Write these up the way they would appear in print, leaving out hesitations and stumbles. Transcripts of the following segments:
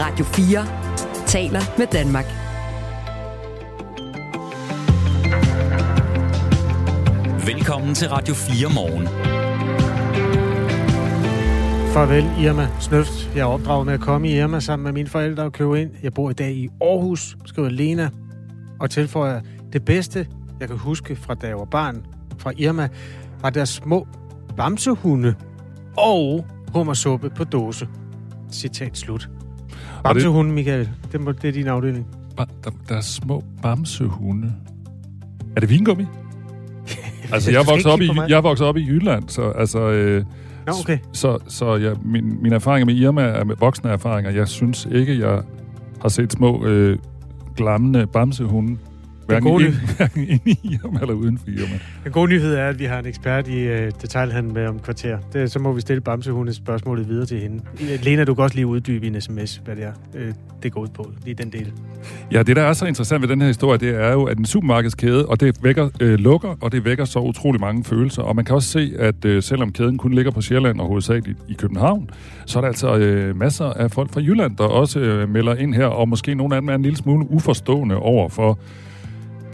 Radio 4 taler med Danmark. Velkommen til Radio 4 morgen. Farvel Irma Snøft. Jeg er opdraget med at komme i Irma sammen med mine forældre og købe ind. Jeg bor i dag i Aarhus, skriver Lena. Og tilføjer, det bedste, jeg kan huske fra da jeg var barn, fra Irma, var deres små bamsehunde og hummersuppe på dåse. Citat slut. Bamsehunde, Michael. Det er din afdeling. Der er små bamsehunde. Er det vingummi? Altså, jeg voksede op i Jylland, så altså... Okay. Så ja, mine erfaringer med Irma er med voksne erfaringer. Jeg synes ikke, jeg har set små glammende bamsehunde. Hverken inde i Irma eller uden for Irma. Den gode nyhed er, at vi har en ekspert i detailhandel med om kvarter. Så må vi stille bamsehundes spørgsmålet videre til hende. Lena, du kan også lige uddybe i en sms, hvad det er. Det går ud på, lige den del. Ja, det der er så interessant ved den her historie, det er jo, at en supermarkedskæde, og det vækker, lukker, og det vækker så utrolig mange følelser. Og man kan også se, at selvom kæden kun ligger på Sjælland og hovedsageligt i København, så er der altså masser af folk fra Jylland, der også melder ind her, og måske nogle af dem er en lille smule uforstående over for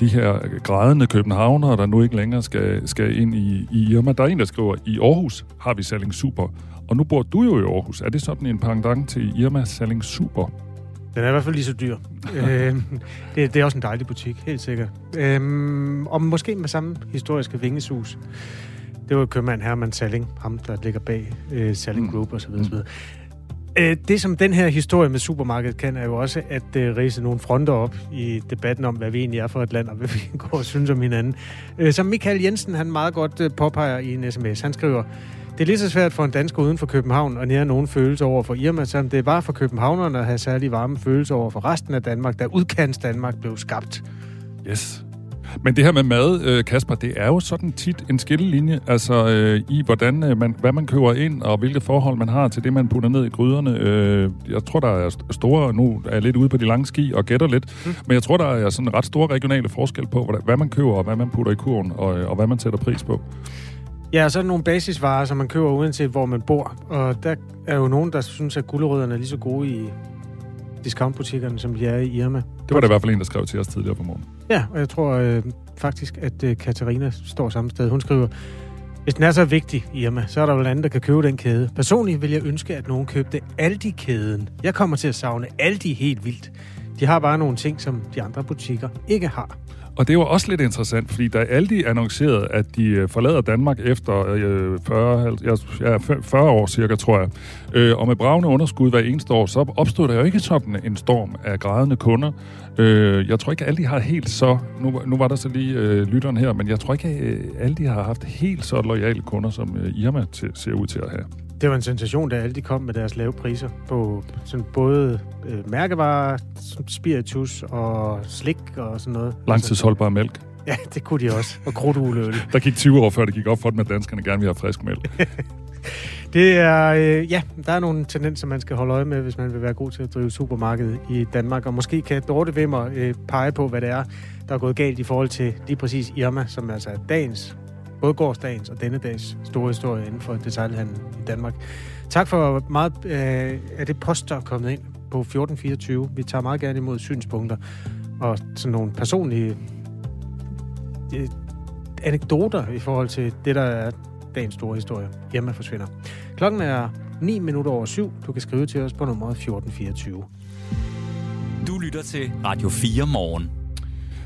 de her grædende københavnere, der nu ikke længere skal ind i Irma. Der er en, der skriver, i Aarhus har vi Salling Super. Og nu bor du jo i Aarhus. Er det sådan en pendant til Irma Salling Super? Den er i hvert fald lige så dyr. Det er også en dejlig butik, helt sikkert. Og måske med samme historiske vingesus. Det var købmand Herman Salling, ham der ligger bag Salling Group osv. Det, som den her historie med supermarkedet kan, er jo også at rise nogle fronter op i debatten om, hvad vi egentlig er for et land, og hvad vi går og synes om hinanden. Som Michael Jensen, han meget godt påpeger i en sms. Han skriver, det er lige så svært for en dansker uden for København at nære nogen følelse over for Irma, som det var for københavnerne at have særlig varme følelser over for resten af Danmark, da udkants Danmark blev skabt. Yes. Men det her med mad, Kasper, det er jo sådan tit en skillelinje, altså i hvordan hvad man køber ind, og hvilke forhold man har til det, man putter ned i gryderne. Jeg tror, der er store, nu er jeg lidt ude på de lange ski og gætter lidt, men jeg tror, der er sådan ret store regionale forskel på, hvad man køber, og hvad man putter i kurven, og hvad man sætter pris på. Ja, og så er der nogle basisvarer, som man køber uanset, hvor man bor. Og der er jo nogen, der synes, at gulerødderne er lige så gode i discountbutikkerne, som de er i Irma. Det var der i hvert fald en, der skrev til os tidligere på morgen. Ja, og jeg tror faktisk, at Katarina står samme sted. Hun skriver, hvis den er så vigtig, Irma, så er der vel andet, der kan købe den kæde. Personligt vil jeg ønske, at nogen købte Aldi-kæden. Jeg kommer til at savne Aldi helt vildt. De har bare nogle ting, som de andre butikker ikke har. Og det var også lidt interessant, fordi da Aldi annoncerede, at de forlader Danmark efter 40 år cirka, tror jeg, og med bragende underskud hver eneste år, så opstod der jo ikke sådan en storm af grædende kunder. Jeg tror ikke, Aldi har helt så... Nu var der så lige lytteren her, men jeg tror ikke, Aldi har haft helt så loyale kunder, som Irma ser ud til at have. Det var en sensation, da Aldi kom med deres lave priser på sådan både mærkevarer, spiritus og slik og sådan noget. Langtidsholdbar mælk. Ja, det kunne de også. Og krudtugleøl. Der gik 20 år før, det gik op for dem, at danskerne gerne vil have frisk mælk. Det er, der er nogle tendenser, man skal holde øje med, hvis man vil være god til at drive supermarkedet i Danmark. Og måske kan Dorte Wimmer pege på, hvad det er, der er gået galt i forhold til lige præcis Irma, som altså er dagens, både gårdsdagens og denne dags store historie inden for detailhandel i Danmark. Tak for meget af det post, der er kommet ind på 1424. Vi tager meget gerne imod synspunkter og sådan nogle personlige anekdoter i forhold til det, der er dagens store historie. Irma forsvinder. Klokken er 7:09. Du kan skrive til os på nummeret 1424. Du lytter til Radio 4 morgen.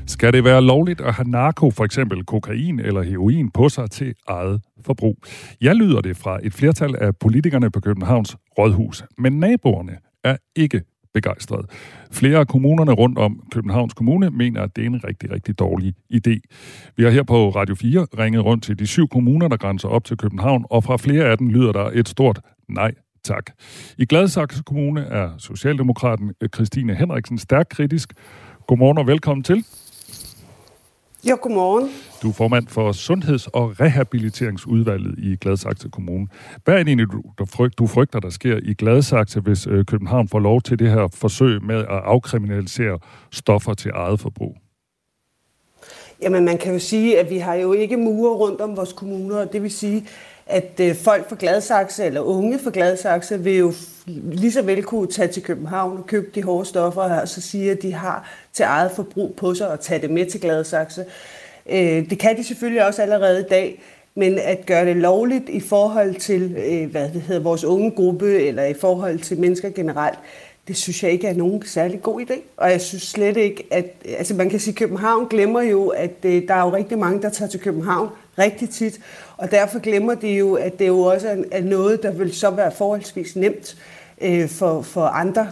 Skal det være lovligt at have narko, for eksempel kokain eller heroin, på sig til eget forbrug? Jeg lyder det fra et flertal af politikerne på Københavns Rådhus, men naboerne er ikke begejstrede. Flere af kommunerne rundt om Københavns Kommune mener, at det er en rigtig, rigtig dårlig idé. Vi har her på Radio 4 ringet rundt til de 7 kommuner, der grænser op til København, og fra flere af dem lyder der et stort nej. Tak. I Gladsaxe Kommune er Socialdemokraten Christine Henriksen stærkt kritisk. Godmorgen og velkommen til. Jo, godmorgen. Du er formand for Sundheds- og Rehabiliteringsudvalget i Gladsaxe Kommune. Hvad er det egentlig, du frygter, der sker i Gladsaxe, hvis København får lov til det her forsøg med at afkriminalisere stoffer til eget forbrug? Jamen, man kan jo sige, at vi har jo ikke mure rundt om vores kommuner, og det vil sige, at folk fra Gladsaxe eller unge fra Gladsaxe vil jo lige så vel kunne tage til København og købe de hårde stoffer og så sige, at de har til eget forbrug på sig og tage det med til Gladsaxe. Det kan de selvfølgelig også allerede i dag, men at gøre det lovligt i forhold til vores unge gruppe eller i forhold til mennesker generelt, det synes jeg ikke er nogen særlig god idé. Og jeg synes slet ikke, at... Altså man kan sige, at København glemmer jo, at der er jo rigtig mange, der tager til København rigtig tit. Og derfor glemmer de jo, at det jo også er noget, der vil så være forholdsvis nemt for andre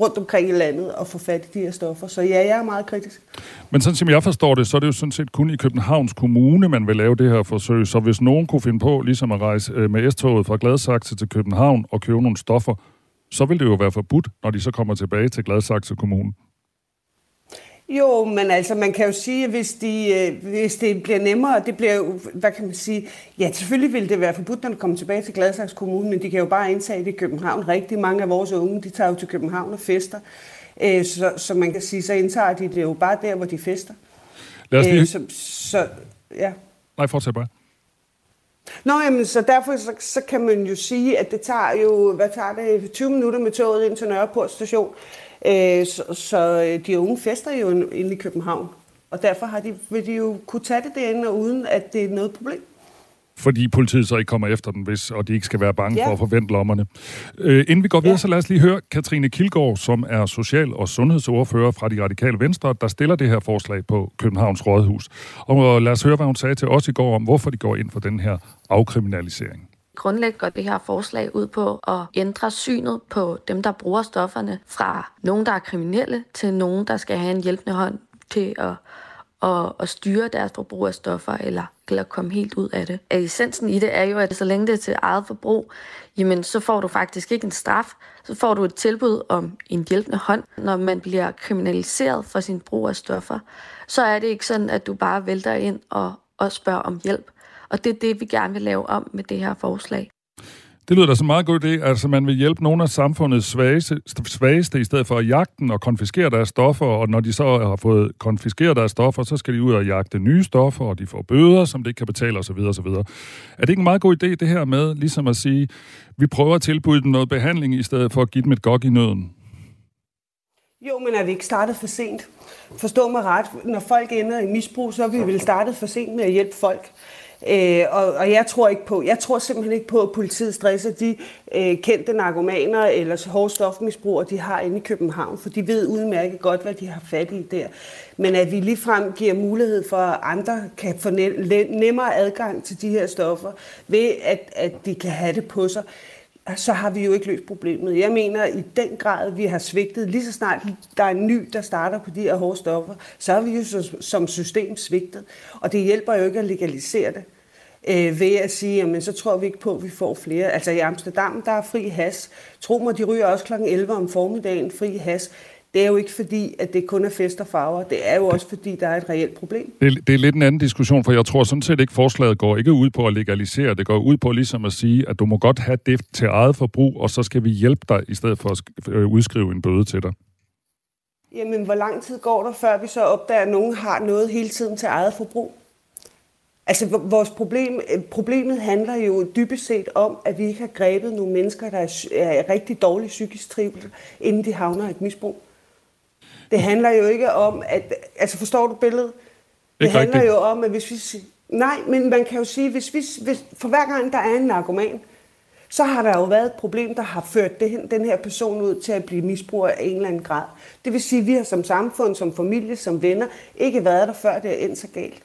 rundt omkring i landet og få fat i de her stoffer. Så ja, jeg er meget kritisk. Men sådan som jeg forstår det, så er det jo sådan set kun i Københavns Kommune, man vil lave det her forsøg. Så hvis nogen kunne finde på ligesom at rejse med S-toget fra Gladsaxe til København og købe nogle stoffer, så vil det jo være forbudt, når de så kommer tilbage til Gladsaxe Kommune. Jo, men altså, man kan jo sige, at hvis det bliver nemmere, det bliver jo, hvad kan man sige, ja, selvfølgelig vil det være forbudt, når de kommer tilbage til Gladsaxe Kommune, men de kan jo bare indtage det i København. Rigtig mange af vores unge, de tager jo til København og fester, så man kan sige, så indtager de det jo bare der, hvor de fester. Lad os lige... ja. Nej, fortsæt bare. Nå, jamen, så derfor så kan man jo sige, at det tager jo, 20 minutter med toget ind til Nørreport station. Så de unge fester jo inde i København, og derfor vil de jo kunne tage det derinde, uden at det er noget problem. Fordi politiet så ikke kommer efter dem, og de ikke skal være bange for at forvente lommerne. Inden vi går videre, så lad os lige høre Katrine Kilgaard, som er social- og sundhedsordfører fra De Radikale Venstre, der stiller det her forslag på Københavns Rådhus. Og lad os høre, hvad hun sagde til os i går om, hvorfor de går ind for den her afkriminalisering. Grundlæggende går det her forslag ud på at ændre synet på dem, der bruger stofferne, fra nogen, der er kriminelle, til nogen, der skal have en hjælpende hånd til at styre deres forbrug af stoffer eller komme helt ud af det. Essensen i det er jo, at så længe det er til eget forbrug, jamen så får du faktisk ikke en straf, så får du et tilbud om en hjælpende hånd. Når man bliver kriminaliseret for sin brug af stoffer, så er det ikke sådan, at du bare vælter ind og spørger om hjælp. Og det er det, vi gerne vil lave om med det her forslag. Det lyder da så meget god idé. Altså, man vil hjælpe nogle af samfundets svageste, i stedet for at jagte dem og konfiskere deres stoffer. Og når de så har fået konfiskeret deres stoffer, så skal de ud og jagte nye stoffer, og de får bøder, som det ikke kan betale osv. osv. Er det ikke en meget god idé, det her med ligesom at sige, vi prøver at tilbyde dem noget behandling, i stedet for at give dem et gok i nøden? Jo, men er vi ikke startet for sent? Forstå mig ret. Når folk ender i misbrug, så er vi vel startet for sent med at hjælpe folk. Og jeg tror simpelthen ikke på, at politiet stresser de kendte narkomaner eller hårde stofmisbrugere, de har inde i København, for de ved udmærket godt, hvad de har fat i der. Men at vi ligefrem giver mulighed for, at andre kan få nemmere adgang til de her stoffer, ved at de kan have det på sig, så har vi jo ikke løst problemet. Jeg mener, i den grad, vi har svigtet, lige så snart der er en ny, der starter på de her hårde stoffer, så har vi jo som system svigtet. Og det hjælper jo ikke at legalisere det ved at sige, jamen så tror vi ikke på, at vi får flere. Altså i Amsterdam, der er fri hash. Tro mig, de ryger også kl. 11 om formiddagen fri hash. Det er jo ikke fordi, at det kun er fest og farver. Det er jo også fordi, der er et reelt problem. Det er lidt en anden diskussion, for jeg tror sådan set ikke, forslaget går ikke ud på at legalisere. Det går ud på ligesom at sige, at du må godt have det til eget forbrug, og så skal vi hjælpe dig, i stedet for at udskrive en bøde til dig. Jamen, hvor lang tid går der, før vi så opdager, at nogen har noget hele tiden til eget forbrug? Altså, vores problemet handler jo dybest set om, at vi ikke har grebet nogle mennesker, der er rigtig dårlig psykisk trivsel, inden de havner i et misbrug. Det handler jo ikke om, at... Altså, forstår du billedet? Det handler rigtigt. Jo om, at hvis vi... Nej, men man kan jo sige, hvis for hver gang der er en narkoman, så har der jo været et problem, der har ført den her person ud til at blive misbruger af en eller anden grad. Det vil sige, at vi har som samfund, som familie, som venner, ikke været der før, det er endt så galt.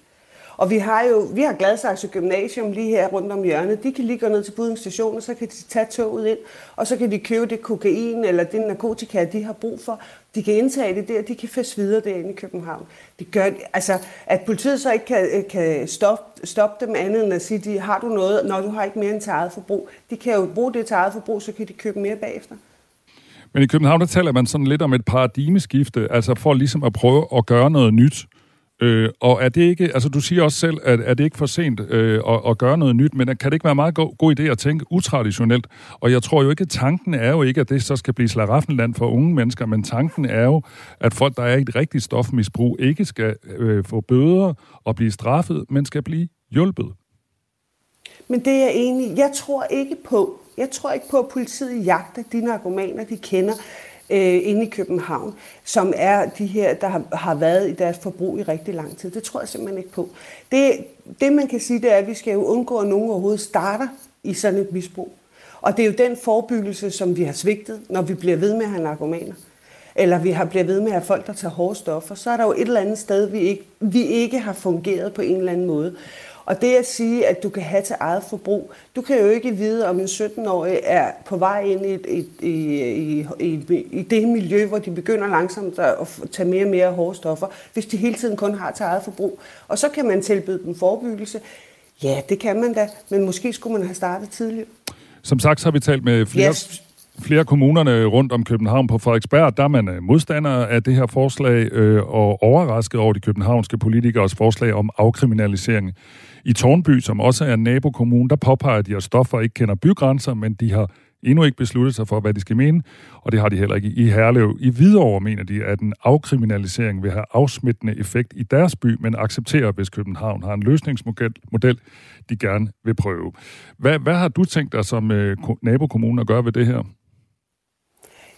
Og vi har Gladsaxe Gymnasium lige her rundt om hjørnet. De kan lige gå ned til Budens Station, og så kan de tage toget ind, og så kan de købe det kokain eller den narkotika, de har brug for. De kan indtage det der, de kan fæs videre derinde i København. Det gør, altså, at politiet så ikke kan stoppe dem andet end at sige, har du noget, når du har ikke mere end til eget forbrug. De kan jo bruge det til eget forbrug, så kan de købe mere bagefter. Men i København, der taler man sådan lidt om et paradigmeskifte, altså for ligesom at prøve at gøre noget nyt. Og er det ikke, altså du siger også selv, at er det ikke for sent at gøre noget nyt, men kan det ikke være en meget god idé at tænke utraditionelt? Og jeg tror jo ikke, tanken er jo ikke, at det så skal blive slaraffenland for unge mennesker, men tanken er jo, at folk, der er i et rigtigt stofmisbrug, ikke skal få bøder og blive straffet, men skal blive hjulpet. Men det er egentlig, jeg tror ikke på, at politiet jagter de narkomaner, de kender inde i København, som er de her, der har været i deres forbrug i rigtig lang tid. Det tror jeg simpelthen ikke på. Det man kan sige, det er, at vi skal jo undgå, at nogen overhovedet starter i sådan et misbrug. Og det er jo den forebyggelse, som vi har svigtet, når vi bliver ved med at have narkomaner. Eller vi har bliver ved med at have folk, der tager hårde stoffer. Så er der jo et eller andet sted, vi ikke har fungeret på en eller anden måde. Og det at sige, at du kan have til eget forbrug, du kan jo ikke vide, om en 17-årig er på vej ind i det miljø, hvor de begynder langsomt at tage mere og mere hårde stoffer, hvis de hele tiden kun har til eget forbrug. Og så kan man tilbyde dem forebyggelse. Ja, det kan man da, men måske skulle man have startet tidligere. Som sagt har vi talt med flere kommunerne rundt om København. På Frederiksberg, der er man modstandere af det her forslag og overrasket over de københavnske politikeres forslag om afkriminalisering. I Tårnby, som også er en nabokommune, der påpeger de, at stoffer ikke kender bygrænser, men de har endnu ikke besluttet sig for, hvad de skal mene, og det har de heller ikke i Herlev. I Hvidovre mener de, at en afkriminalisering vil have afsmittende effekt i deres by, men accepterer, hvis København har en løsningsmodel, de gerne vil prøve. Hvad har du tænkt dig som nabokommune at gøre ved det her?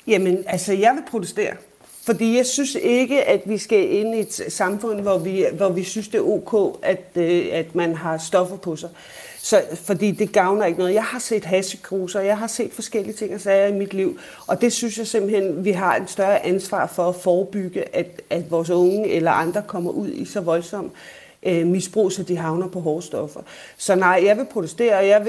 Jamen, altså, jeg vil protestere. Fordi jeg synes ikke, at vi skal ind i et samfund, hvor vi synes, det er ok, at man har stoffer på sig. Så, fordi det gavner ikke noget. Jeg har set hashkruser, jeg har set forskellige ting og sager i mit liv, og det synes jeg simpelthen, vi har en større ansvar for at forebygge, at vores unge eller andre kommer ud i så voldsom misbrug, så de havner på hårde stoffer. Så nej, jeg vil protestere, og jeg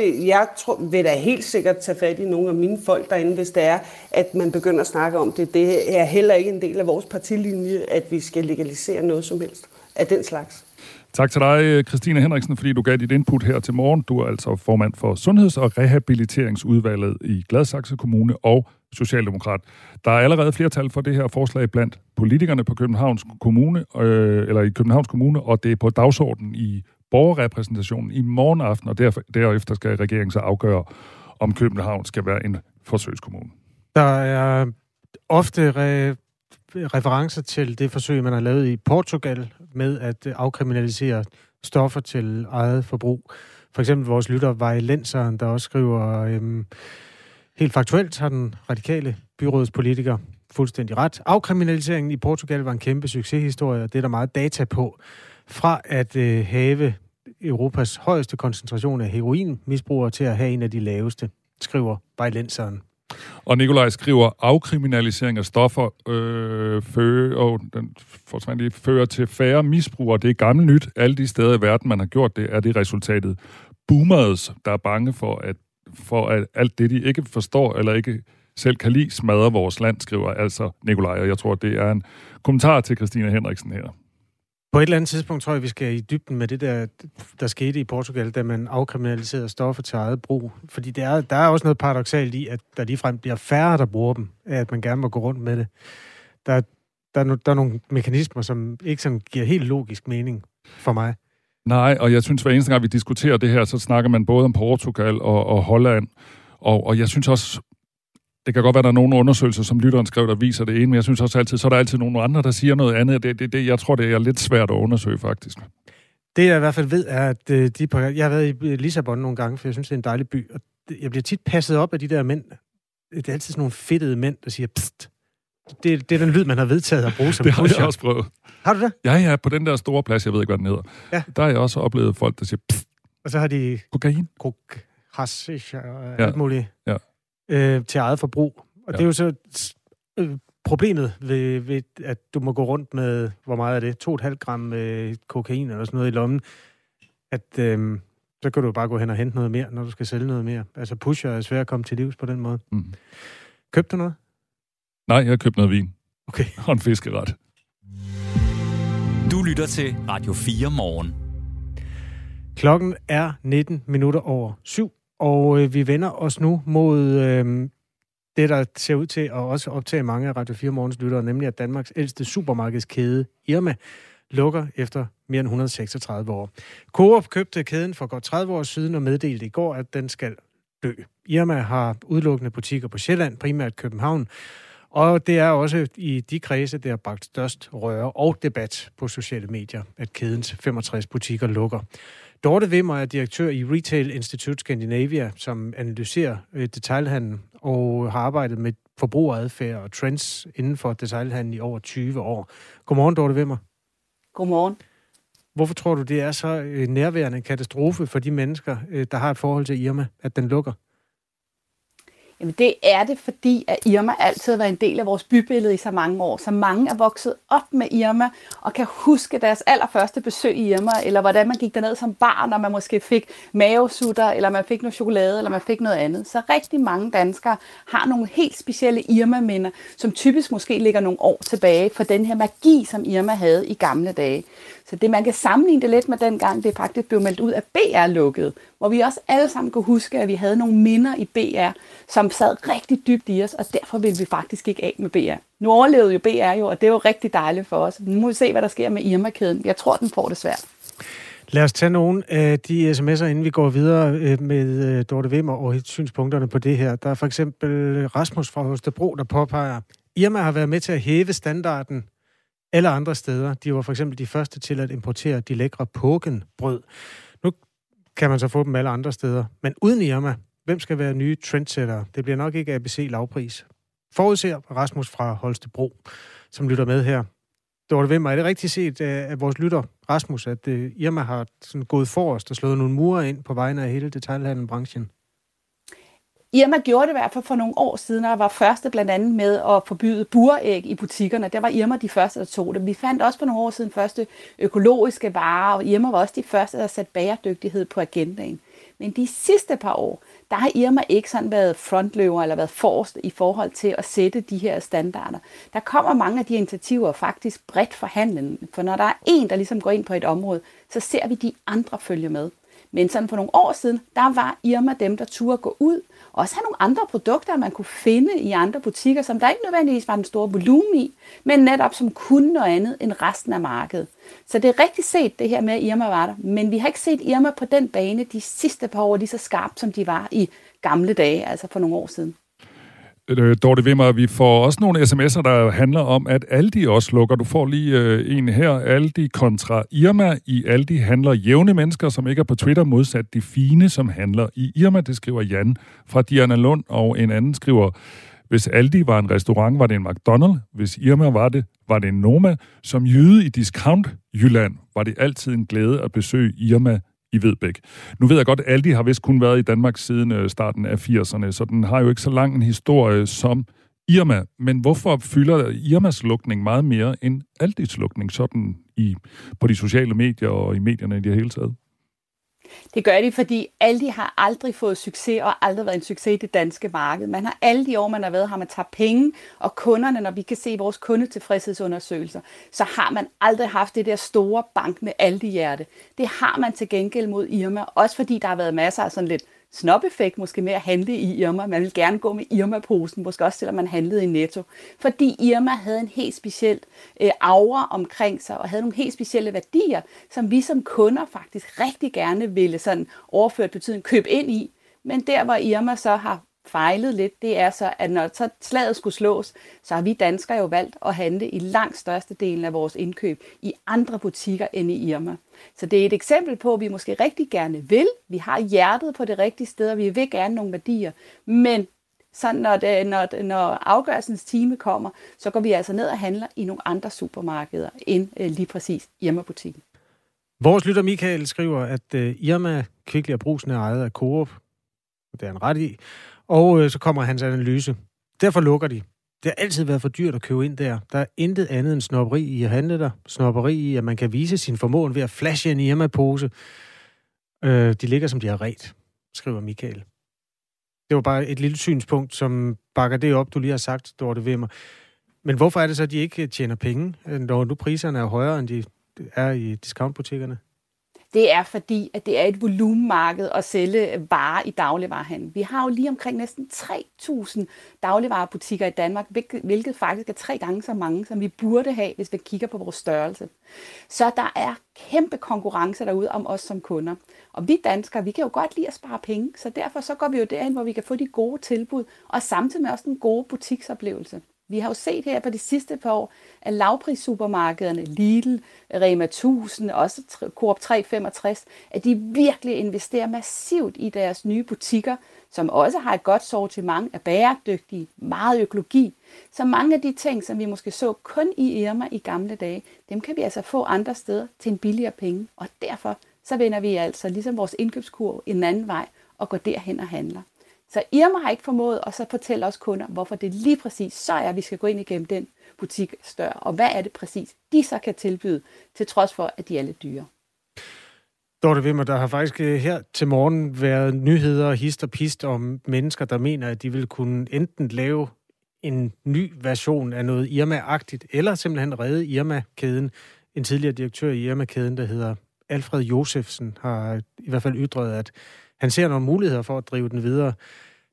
vil da helt sikkert tage fat i nogle af mine folk derinde, hvis det er, at man begynder at snakke om det. Det er heller ikke en del af vores partilinje, at vi skal legalisere noget som helst af den slags. Tak til dig, Christine Henriksen, fordi du gav dit input her til morgen. Du er altså formand for Sundheds- og Rehabiliteringsudvalget i Gladsaxe Kommune og Socialdemokrat. Der er allerede flertal for det her forslag blandt politikerne på Københavns Kommune, eller i Københavns Kommune, og det er på dagsordenen i borgerrepræsentationen i morgenaften, og derefter skal regeringen så afgøre, om København skal være en forsøgskommune. Der er ofte referencer til det forsøg, man har lavet i Portugal med at afkriminalisere stoffer til eget forbrug. For eksempel vores lytter Vejlenseren, der også skriver, helt faktuelt har den radikale byrådspolitiker fuldstændig ret. Afkriminaliseringen i Portugal var en kæmpe succeshistorie, og det er der meget data på. Fra at have Europas højeste koncentration af heroinmisbrugere til at have en af de laveste, skriver Vejlenseren. Og Nikolaj skriver, afkriminalisering af stoffer fører til færre misbrugere. Det er gammelt nyt. Alle de steder i verden, man har gjort det, er det resultatet. Boomers, der er bange for at alt det, de ikke forstår eller ikke selv kan lide, smadrer vores land, skriver altså Nikolaj. Og jeg tror, det er en kommentar til Christina Henriksen her. På et eller andet tidspunkt tror jeg, vi skal i dybden med det, der skete i Portugal, da man afkriminaliserede stoffer til eget brug. Fordi der er også noget paradoksalt i, at der ligefrem bliver færre, der bruger dem, at man gerne må gå rundt med det. Der er nogle mekanismer, som ikke sådan giver helt logisk mening for mig. Nej, og jeg synes, hver eneste gang, vi diskuterer det her, så snakker man både om Portugal og Holland. Og jeg synes også, det kan godt være, der er nogle undersøgelser, som lytteren skrev, der viser det ene, men jeg synes også altid, så er der altid nogle andre, der siger noget andet. Jeg tror, det er lidt svært at undersøge, faktisk. Det, jeg i hvert fald ved, er, at jeg har været i Lissabon nogle gange, for jeg synes, det er en dejlig by, og jeg bliver tit passet op af de der mænd. Det er altid sådan nogle fedtede mænd, der siger, pst. Det er den lyd, man har vedtaget at bruge som pusher. Det har jeg også prøvet. Har du det? Ja, på den der store plads, jeg ved ikke, hvad den hedder. Ja. Der har jeg også oplevet folk, der siger, pst. Og så har de kokain, hashish og alt muligt. Ja. Til eget forbrug. Og det er jo så problemet ved, at du må gå rundt med, hvor meget er det? 2,5 gram kokain eller sådan noget i lommen. At så kan du bare gå hen og hente noget mere, når du skal sælge noget mere. Altså pusher er svært at komme til livs på den måde. Mm. Købte du noget? Nej, jeg har købt noget vin. Okay. Og en fiskeret. Du lytter til Radio 4 morgen. Klokken er 19 minutter over 7. Og vi vender os nu mod det, der ser ud til at også optage mange af Radio 4 Morgens lyttere, nemlig at Danmarks ældste supermarkedskæde, Irma, lukker efter mere end 136 år. Coop købte kæden for godt 30 år siden og meddelte i går, at den skal dø. Irma har udelukkende butikker på Sjælland, primært København, og det er også i de kredse, der har bragt størst røre og debat på sociale medier, at kædens 65 butikker lukker. Dorte Wimmer er direktør i Retail Institute Scandinavia, som analyserer detailhandel og har arbejdet med forbrugeradfærd og trends inden for detailhandel i over 20 år. Godmorgen, Dorte Wimmer. Godmorgen. Hvorfor tror du, det er så nærværende katastrofe for de mennesker, der har et forhold til Irma, at den lukker? Jamen det er det, fordi at Irma altid har været en del af vores bybillede i så mange år. Så mange er vokset op med Irma og kan huske deres allerførste besøg i Irma, eller hvordan man gik derned som barn, og man måske fik mavesutter, eller man fik noget chokolade, eller man fik noget andet. Så rigtig mange danskere har nogle helt specielle Irma-minder, som typisk måske ligger nogle år tilbage for den her magi, som Irma havde i gamle dage. Så det, man kan sammenligne det lidt med dengang, det faktisk blev meldt ud af BR-lukket, hvor vi også alle sammen kunne huske, at vi havde nogle minder i BR, som sad rigtig dybt i os, og derfor ville vi faktisk ikke af med BR. Nu overlevede jo BR jo, og det er jo rigtig dejligt for os. Nu må vi se, hvad der sker med Irma-kæden. Jeg tror, den får det svært. Lad os tage nogle af de sms'er, inden vi går videre med Dorte Wimmer og synspunkterne på det her. Der er for eksempel Rasmus fra Holstebro, der påpeger, Irma har været med til at hæve standarden alle andre steder. De var for eksempel de første til at importere de lækre påkenbrød. Nu kan man så få dem alle andre steder. Men uden Irma, hvem skal være nye trendsetter? Det bliver nok ikke ABC lavpris. Forudser Rasmus fra Holstebro, som lytter med her. Dorte Wimmer, er det rigtigt set af vores lytter, Rasmus, at Irma har sådan gået forrest og slået nogle mure ind på vegne af hele detailhandelbranchen? Irma gjorde det i hvert fald for nogle år siden, og var første blandt andet med at forbyde buræg i butikkerne. Der var Irma de første, der tog det. Vi fandt også for nogle år siden første økologiske varer, og Irma var også de første, der satte bæredygtighed på agendaen. Men de sidste par år, der har Irma ikke sådan været frontløber eller været forrest i forhold til at sætte de her standarder. Der kommer mange af de initiativer faktisk bredt fra handlen, for når der er en, der ligesom går ind på et område, så ser vi de andre følge med. Men sådan for nogle år siden, der var Irma dem, der turde gå ud, og også have nogle andre produkter, man kunne finde i andre butikker, som der ikke nødvendigvis var den store volumen i, men netop som kunne noget andet end resten af markedet. Så det er rigtig set det her med, at Irma var der, men vi har ikke set Irma på den bane de sidste par år lige så skarpt, som de var i gamle dage, altså for nogle år siden. Dorte Wimmer, vi får også nogle sms'er, der handler om, at Aldi også lukker. Du får lige en her. Aldi kontra Irma. I Aldi handler jævne mennesker, som ikke er på Twitter, modsat de fine, som handler i Irma. Det skriver Jan fra Diana Lund, og en anden skriver, hvis Aldi var en restaurant, var det en McDonald's. Hvis Irma var det, var det en Noma. Som jyde i Discount Jylland var det altid en glæde at besøge Irma i Vedbæk. Nu ved jeg godt, at Aldi har vist kun været i Danmark siden starten af 80'erne, så den har jo ikke så lang en historie som Irma. Men hvorfor fylder Irmas lukning meget mere end Aldis lukning, sådan på de sociale medier og i medierne i det hele taget? Det gør de, fordi Aldi har aldrig fået succes og aldrig været en succes i det danske marked. Man har alle de år, man har været, har man taget penge, og kunderne, når vi kan se vores kundetilfredshedsundersøgelser, så har man aldrig haft det der store bankende Aldi-hjerte. Det har man til gengæld mod Irma, også fordi der har været masser af sådan lidt snop-effekt måske mere at handle i Irma. Man vil gerne gå med Irma-posen, måske også selvom man handlede i Netto. Fordi Irma havde en helt speciel aura omkring sig, og havde nogle helt specielle værdier, som vi som kunder faktisk rigtig gerne ville sådan overført betydning købe ind i. Men der, hvor Irma så har fejlet lidt, det er så, at når så slaget skulle slås, så har vi danskere jo valgt at handle i langt størstedelen af vores indkøb i andre butikker end i Irma. Så det er et eksempel på, at vi måske rigtig gerne vil. Vi har hjertet på det rigtige sted, og vi vil gerne nogle værdier. Men sådan, når afgørelsens time kommer, så går vi altså ned og handler i nogle andre supermarkeder end lige præcis Irma-butikken. Vores lytter Michael skriver, at Irma, Kvickly og Brugsen er ejet af Coop. Det er han ret i. Og så kommer hans analyse. Derfor lukker de. Det har altid været for dyrt at købe ind der. Der er intet andet end snobberi i at handle der. Snobberi i, at man kan vise sin formåen ved at flashe en Irma-pose. De ligger, som de har ret, skriver Michael. Det var bare et lille synspunkt, som bakker det op, du lige har sagt, Dorte Wimmer. Men hvorfor er det så, at de ikke tjener penge, når nu priserne er højere, end de er i discountbutikkerne? Det er fordi, at det er et volumenmarked at sælge varer i dagligvarehandlen. Vi har jo lige omkring næsten 3.000 dagligvarebutikker i Danmark, hvilket faktisk er 3 gange så mange, som vi burde have, hvis vi kigger på vores størrelse. Så der er kæmpe konkurrence derude om os som kunder. Og vi danskere, vi kan jo godt lide at spare penge, så derfor så går vi jo derhen, hvor vi kan få de gode tilbud, og samtidig med også den gode butiksoplevelse. Vi har jo set her på de sidste par år, at lavprissupermarkederne, Lidl, Rema 1000, også Coop 365, at de virkelig investerer massivt i deres nye butikker, som også har et godt sortiment af bæredygtige, meget økologi. Så mange af de ting, som vi måske så kun i Irma i gamle dage, dem kan vi altså få andre steder til en billigere penge. Og derfor så vender vi altså ligesom vores indkøbskurve en anden vej og går derhen og handler. Så Irma har ikke formået, og så fortæller os kunder, hvorfor det lige præcis så er, at vi skal gå ind igennem den butikstør, og hvad er det præcis, de så kan tilbyde, til trods for, at de er lidt dyre. Dorte Wimmer, der har faktisk her til morgen været nyheder hist og pist om mennesker, der mener, at de vil kunne enten lave en ny version af noget Irma-agtigt, eller simpelthen redde Irma-kæden. En tidligere direktør i Irma-kæden, der hedder Alfred Josefsen, har i hvert fald ytret, at han ser nogle muligheder for at drive den videre.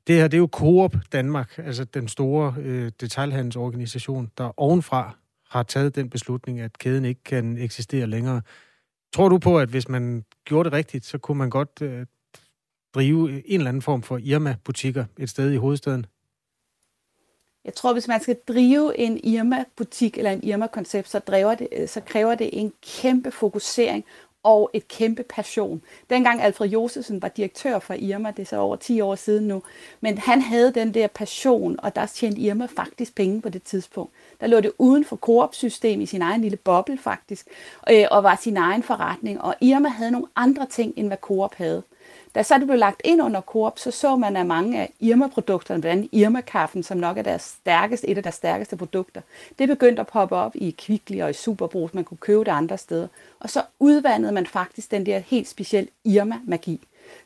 Det her, det er jo Coop Danmark, altså den store detailhandelsorganisation, der ovenfra har taget den beslutning, at kæden ikke kan eksistere længere. Tror du på, at hvis man gjorde det rigtigt, så kunne man godt drive en eller anden form for Irma-butikker et sted i hovedstaden? Jeg tror, hvis man skal drive en Irma-butik eller en Irma-koncept, så kræver det en kæmpe fokusering og et kæmpe passion. Dengang Alfred Josefsen var direktør for Irma, det er så over 10 år siden nu, men han havde den der passion, og der tjente Irma faktisk penge på det tidspunkt. Der lå det uden for Coop-system i sin egen lille boble faktisk, og var sin egen forretning, og Irma havde nogle andre ting, end hvad Coop havde. Da så det blev lagt ind under Coop, så man af mange af Irma-produkterne, blandt andet Irma-kaffen, som nok er et af deres stærkeste produkter. Det begyndte at poppe op i Kvickly og i Superbrugsen, man kunne købe det andre steder. Og så udvandede man faktisk den der helt speciel Irma-magi.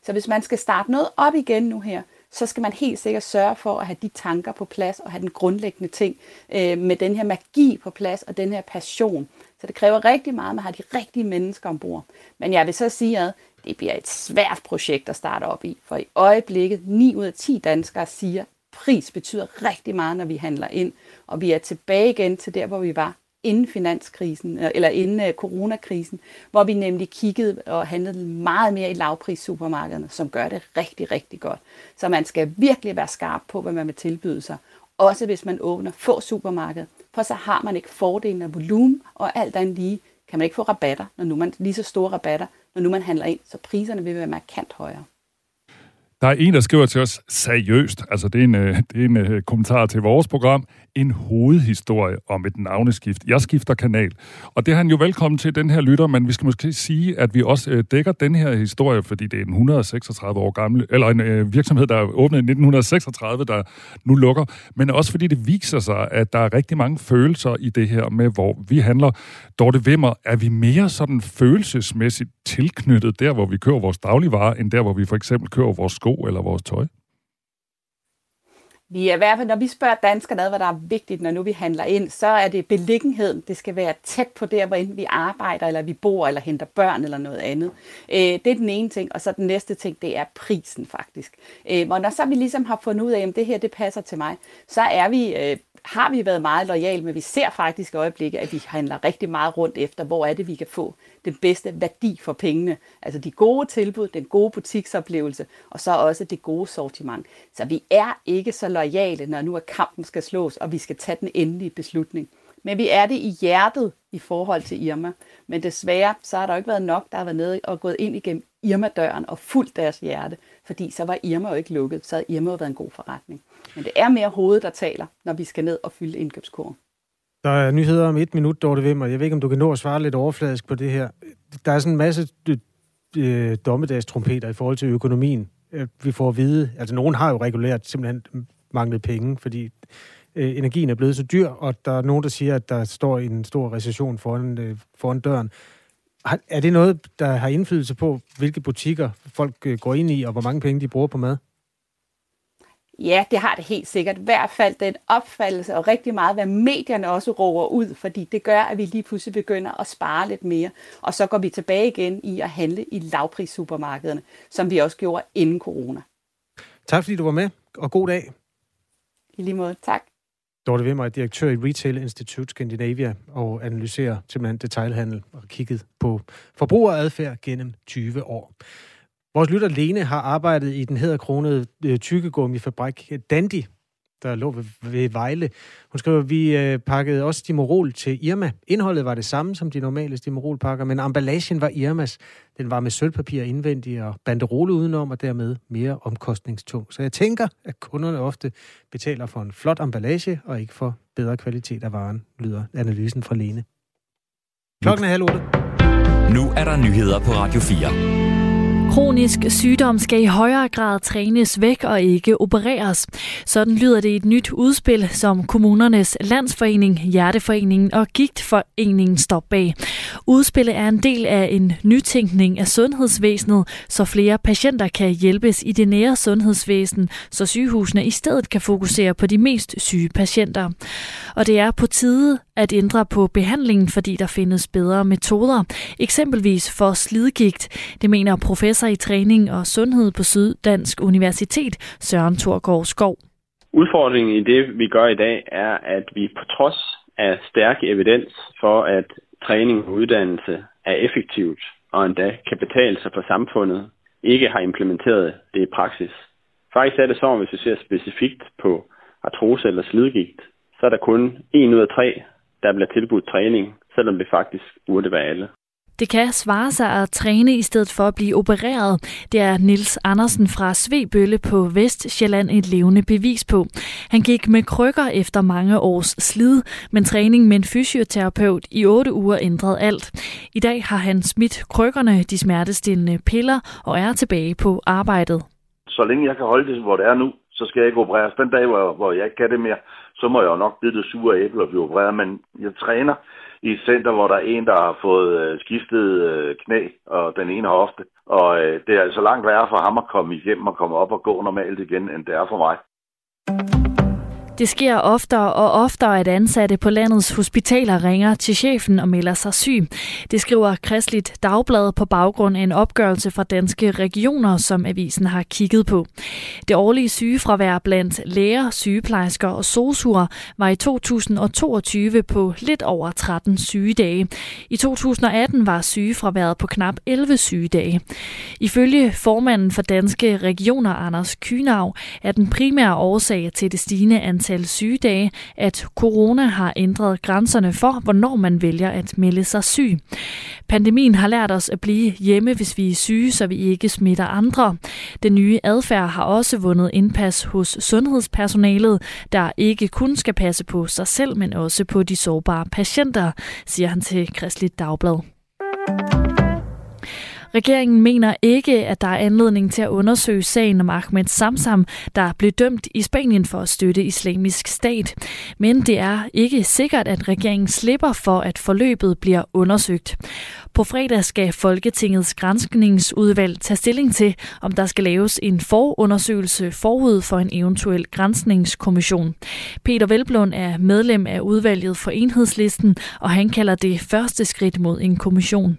Så hvis man skal starte noget op igen nu her, så skal man helt sikkert sørge for at have de tanker på plads og have den grundlæggende ting med den her magi på plads og den her passion. Så det kræver rigtig meget, at man har de rigtige mennesker ombord. Men jeg vil så sige, at det bliver et svært projekt at starte op i, for i øjeblikket 9 ud af 10 danskere siger, at pris betyder rigtig meget, når vi handler ind. Og vi er tilbage igen til der, hvor vi var inden finanskrisen, eller inden coronakrisen, hvor vi nemlig kiggede og handlede meget mere i lavprissupermarkederne, som gør det rigtig, rigtig godt. Så man skal virkelig være skarp på, hvad man vil tilbyde sig. Også hvis man åbner få supermarkeder, for så har man ikke fordelen af volumen, og alt andet lige kan man ikke få rabatter, når nu man lige så store rabatter, når nu man handler ind, så priserne vil være markant højere. Der er en, der skriver til os seriøst, altså det er en kommentar til vores program, en hovedhistorie om et navneskift. Jeg skifter kanal, og det er han jo velkommen til, den her lytter, men vi skal måske sige, at vi også dækker den her historie, fordi det er en 136 år gammel, eller en virksomhed, der åbnede i 1936, der nu lukker, men også fordi det viser sig, at der er rigtig mange følelser i det her med, hvor vi handler. Dorte Wimmer, er vi mere sådan følelsesmæssigt tilknyttet der, hvor vi køber vores dagligvarer, end der, hvor vi for eksempel køber vores eller vores tøj? Vi er i hvert fald, når vi spørger danskerne ad, hvad der er vigtigt, når nu vi handler ind, så er det beliggenheden. Det skal være tæt på der, hvor enten vi arbejder, eller vi bor, eller henter børn, eller noget andet. Det er den ene ting, og så den næste ting, det er prisen faktisk. Og når så vi ligesom har fundet ud af, at det her, det passer til mig, så er vi... har vi været meget loyale, men vi ser faktisk i øjeblikket, at vi handler rigtig meget rundt efter, hvor er det, vi kan få den bedste værdi for pengene. Altså de gode tilbud, den gode butiksoplevelse, og så også det gode sortiment. Så vi er ikke så loyale, når nu kampen skal slås, og vi skal tage den endelige beslutning. Men vi er det i hjertet i forhold til Irma. Men desværre, så har der jo ikke været nok, der har været nede og gået ind igennem Irma-døren og fuldt deres hjerte, fordi så var Irma jo ikke lukket, så havde Irma jo været en god forretning. Men det er mere hovedet, der taler, når vi skal ned og fylde indkøbskurven. Der er nyheder om 1 minut, Dorte Wimmer. Jeg ved ikke, om du kan nå at svare lidt overfladisk på det her. Der er sådan en masse dommedagstrompeder i forhold til økonomien. Vi får at vide, altså nogen har jo regulært simpelthen manglet penge, fordi energien er blevet så dyr, og der er nogen, der siger, at der står en stor recession foran døren. Er det noget, der har indflydelse på, hvilke butikker folk går ind i, og hvor mange penge de bruger på mad? Ja, det har det helt sikkert. I hvert fald den opfattelse, og rigtig meget, hvad medierne også råber ud, fordi det gør, at vi lige pludselig begynder at spare lidt mere. Og så går vi tilbage igen i at handle i lavprissupermarkederne, som vi også gjorde inden corona. Tak fordi du var med, og god dag. I lige måde, tak. Dorte Wimmer er direktør i Retail Institute Scandinavia og analyserer simpelthen detailhandel og kigget på forbrugeradfærd gennem 20 år. Vores lytter Lene har arbejdet i den hedderkronede tykkegummi-fabrik Dandi der lå ved Vejle. Hun skriver, at vi pakkede også Stimorol til Irma. Indholdet var det samme som de normale Stimorol-pakker, men emballagen var Irmas. Den var med sølvpapir indvendig og banderole udenom, og dermed mere omkostningstung. Så jeg tænker, at kunderne ofte betaler for en flot emballage, og ikke for bedre kvalitet af varen, lyder analysen fra Lene. Klokken er 7:30. Nu er der nyheder på Radio 4. Kronisk sygdom skal i højere grad trænes væk og ikke opereres. Sådan lyder det i et nyt udspil, som Kommunernes Landsforening, Hjerteforeningen og Gigtforeningen står bag. Udspillet er en del af en nytænkning af sundhedsvæsenet, så flere patienter kan hjælpes i det nære sundhedsvæsen, så sygehusene i stedet kan fokusere på de mest syge patienter. Og det er på tide at ændre på behandlingen, fordi der findes bedre metoder, eksempelvis for slidgigt. Det mener professor i træning og sundhed på Syddansk Universitet, Søren Thorgaard Skov. Udfordringen i det, vi gør i dag, er, at vi på trods af stærk evidens for, at træning og uddannelse er effektivt og endda kan betale sig for samfundet, ikke har implementeret det i praksis. Faktisk er det så, hvis vi ser specifikt på artrose eller slidgigt, så er der kun 1 ud af 3, der bliver tilbudt træning, selvom det faktisk burde være alle. Det kan svare sig at træne i stedet for at blive opereret. Det er Nils Andersen fra Svebølle på Vestsjælland et levende bevis på. Han gik med krykker efter mange års slid, men træning med en fysioterapeut i 8 uger ændrede alt. I dag har han smidt krykkerne, de smertestillende piller og er tilbage på arbejdet. Så længe jeg kan holde det, hvor det er nu, så skal jeg ikke opereres. Den dag, hvor jeg ikke kan det mere, så må jeg jo nok blive det sure æble og blive opereret. Men jeg træner i et center, hvor der er en, der har fået skiftet knæ, og den ene har hofte. Og det er altså langt værre for ham at komme hjem og komme op og gå normalt igen, end det er for mig. Det sker oftere og oftere, at ansatte på landets hospitaler ringer til chefen og melder sig syg. Det skriver Kristeligt Dagblad på baggrund af en opgørelse fra Danske Regioner, som avisen har kigget på. Det årlige sygefravær blandt læger, sygeplejersker og sosuer var i 2022 på lidt over 13 sygedage. I 2018 var sygefraværet på knap 11 sygedage. Ifølge formanden for Danske Regioner, Anders Kühnau, er den primære årsag til det stigende antal sygedage, at corona har ændret grænserne for, hvornår man vælger at melde sig syg. Pandemien har lært os at blive hjemme, hvis vi er syge, så vi ikke smitter andre. Den nye adfærd har også vundet indpas hos sundhedspersonalet, der ikke kun skal passe på sig selv, men også på de sårbare patienter, siger han til Kristeligt Dagblad. Regeringen mener ikke, at der er anledning til at undersøge sagen om Ahmed Samsam, der blev dømt i Spanien for at støtte Islamisk Stat. Men det er ikke sikkert, at regeringen slipper for, at forløbet bliver undersøgt. På fredag skal Folketingets granskningsudvalg tage stilling til, om der skal laves en forundersøgelse forud for en eventuel granskningskommission. Peter Velblom er medlem af udvalget for Enhedslisten, og han kalder det første skridt mod en kommission.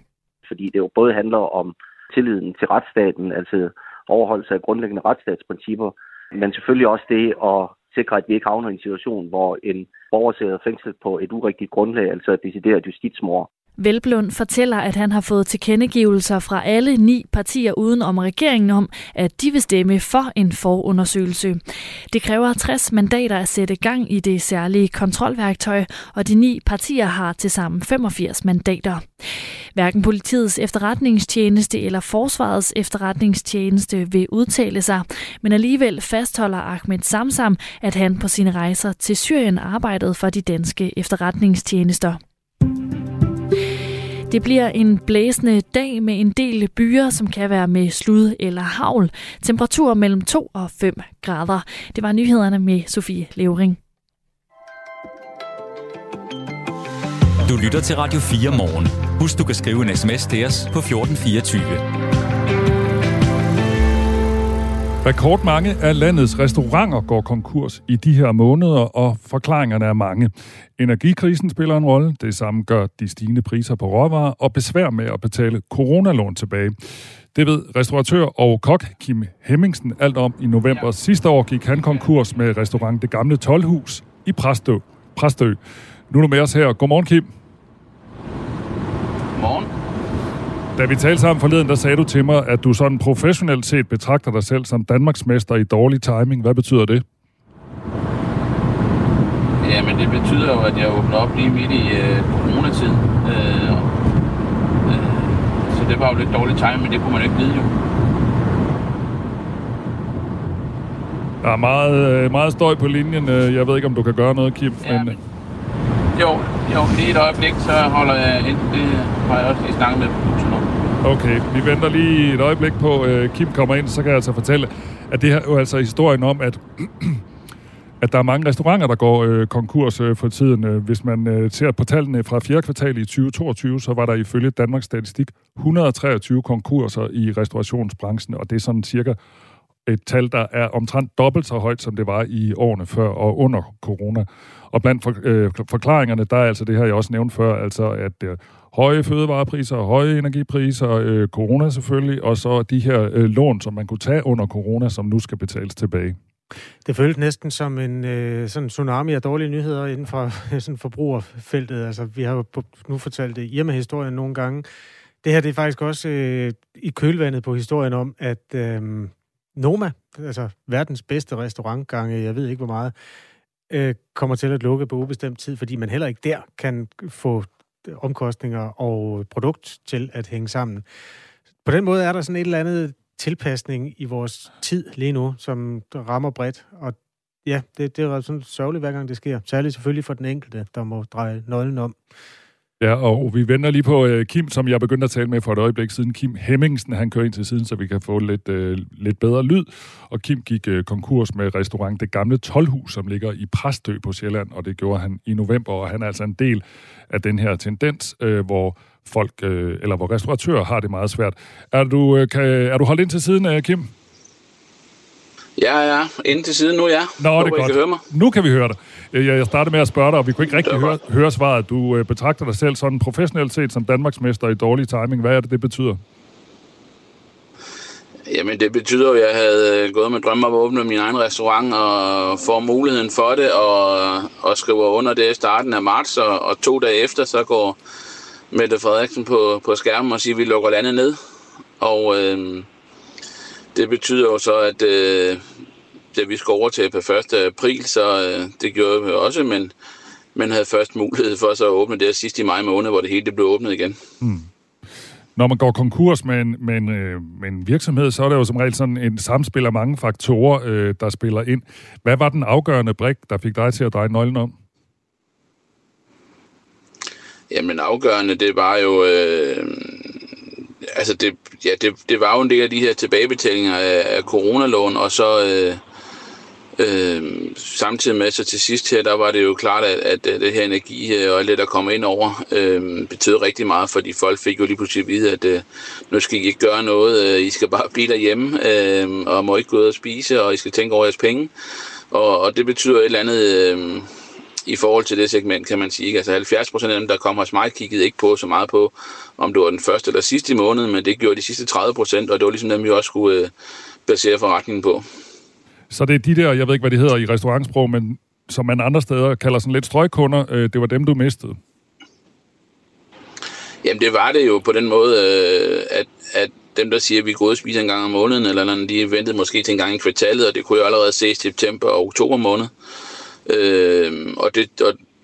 Fordi det jo både handler om tilliden til retsstaten, altså overholdelse af grundlæggende retsstatsprincipper, men selvfølgelig også det at sikre, at vi ikke havner i en situation, hvor en borger sidder fængslet på et urigtigt grundlag, altså et decideret justitsmord. Velblom fortæller, at han har fået tilkendegivelser fra alle 9 partier uden om regeringen om, at de vil stemme for en forundersøgelse. Det kræver 60 mandater at sætte gang i det særlige kontrolværktøj, og de 9 partier har tilsammen 85 mandater. Hverken politiets efterretningstjeneste eller forsvarets efterretningstjeneste vil udtale sig, men alligevel fastholder Ahmed Samsam, at han på sine rejser til Syrien arbejdede for de danske efterretningstjenester. Det bliver en blæsende dag med en del byer, som kan være med slud eller hagl. Temperaturer mellem 2 og 5 grader. Det var nyhederne med Sofie Levering. Du lytter til Radio 4 morgen. Husk, du kan skrive en sms til os på 1424. Rekordmange af landets restauranter går konkurs i de her måneder, og forklaringerne er mange. Energikrisen spiller en rolle, det samme gør de stigende priser på råvarer og besvær med at betale coronalån tilbage. Det ved restauratør og kok Kim Hemmingsen alt om. I november sidste år gik han konkurs med restaurant Det Gamle Toldhus i Præstø. Nu er du med os her. Godmorgen, Kim. Godmorgen. Da vi talte sammen forleden, der sagde du til mig, at du sådan professionelt set betragter dig selv som Danmarksmester i dårlig timing. Hvad betyder det? Jamen det betyder jo, at jeg åbner op lige midt i coronatiden. Så det var jo lidt dårligt timing, men det kunne man ikke vide jo. Der er meget, meget støj på linjen. Jeg ved ikke, om du kan gøre noget, Kim. Ja, men... Jo, lige et øjeblik, så holder jeg ind. Det har jeg også lige snakket med Putin om. Okay, vi venter lige et øjeblik på, Kim kommer ind, så kan jeg altså fortælle, at det her jo altså historien om, at, at der er mange restauranter, der går konkurs for tiden. Hvis man ser på tallene fra 4. kvartal i 2022, så var der ifølge Danmarks Statistik 123 konkurser i restaurationsbranchen, og det er sådan cirka et tal, der er omtrent dobbelt så højt, som det var i årene før og under corona. Og blandt forklaringerne, der er altså det her, jeg også nævnte før, altså at høje fødevarepriser, høje energipriser, corona selvfølgelig, og så de her lån, som man kunne tage under corona, som nu skal betales tilbage. Det føltes næsten som en sådan tsunami af dårlige nyheder inden for sådan forbrugerfeltet. Altså, vi har jo nu fortalt det Irma-historien nogle gange. Det her, det er faktisk også i kølvandet på historien om, at... Noma, altså verdens bedste restaurantgange, jeg ved ikke hvor meget, kommer til at lukke på ubestemt tid, fordi man heller ikke der kan få omkostninger og produkt til at hænge sammen. På den måde er der sådan et eller andet tilpasning i vores tid lige nu, som rammer bredt, og ja, det er sådan sørgeligt, hver gang det sker. Særligt selvfølgelig for den enkelte, der må dreje nøglen om. Ja, og vi vender lige på Kim, som jeg begyndte at tale med for et øjeblik siden. Kim Hemmingsen, han kører ind til siden, så vi kan få lidt bedre lyd. Og Kim gik konkurs med restaurant Det Gamle Toldhus, som ligger i Præstø på Sjælland, og det gjorde han i november. Og han er altså en del af den her tendens, hvor folk, eller hvor restauratører har det meget svært. Er du holdt ind til siden, Kim? Ja, ind til siden nu, ja. Nå, det er godt. Kan nu kan vi høre dig. Jeg startede med at spørge dig, og vi kunne ikke rigtig høre svaret. Du betragter dig selv sådan professionelt set som danmarksmester i dårlig timing. Hvad er det, det betyder? Jamen, det betyder at jeg havde gået med drømme om at åbne min egen restaurant og får muligheden for det, og skriver under det i starten af marts, og 2 dage efter, så går Mette Frederiksen på skærmen og siger, at vi lukker landet ned. Og... det betyder jo så, at da vi skal over til på 1. april, så det gjorde vi også, men man havde først mulighed for så at åbne det sidst i maj måned, hvor det hele blev åbnet igen. Hmm. Når man går konkurs med en virksomhed, så er det jo som regel sådan en samspil af mange faktorer, der spiller ind. Hvad var den afgørende brik, der fik dig til at dreje nøglen om? Jamen afgørende, det var jo... altså det var jo en del af de her tilbagebetalinger af coronalån, og så samtidig med så til sidst her, der var det jo klart, at det her energi og alt det, der kom ind over, betød rigtig meget, fordi folk fik jo lige pludselig at vide, at nu skal I ikke gøre noget, I skal bare blive derhjemme, og må ikke gå ud og spise, og I skal tænke over jeres penge, og det betyder et eller andet... i forhold til det segment, kan man sige. Altså 70% af dem, der kommer hos mig, kiggede ikke på så meget på, om det var den første eller sidste i måneden, men det gjorde de sidste 30%, og det var ligesom dem, vi også skulle basere forretningen på. Så det er de der, jeg ved ikke, hvad det hedder i restaurantsprog, men som man andre steder kalder sådan lidt strøgkunder, det var dem, du mistede? Jamen det var det jo på den måde, at dem, der siger, at vi går ud og spiser en gang om måneden, eller de ventede måske til en gang i kvartalet, og det kunne jo allerede ses september og oktober måned. Og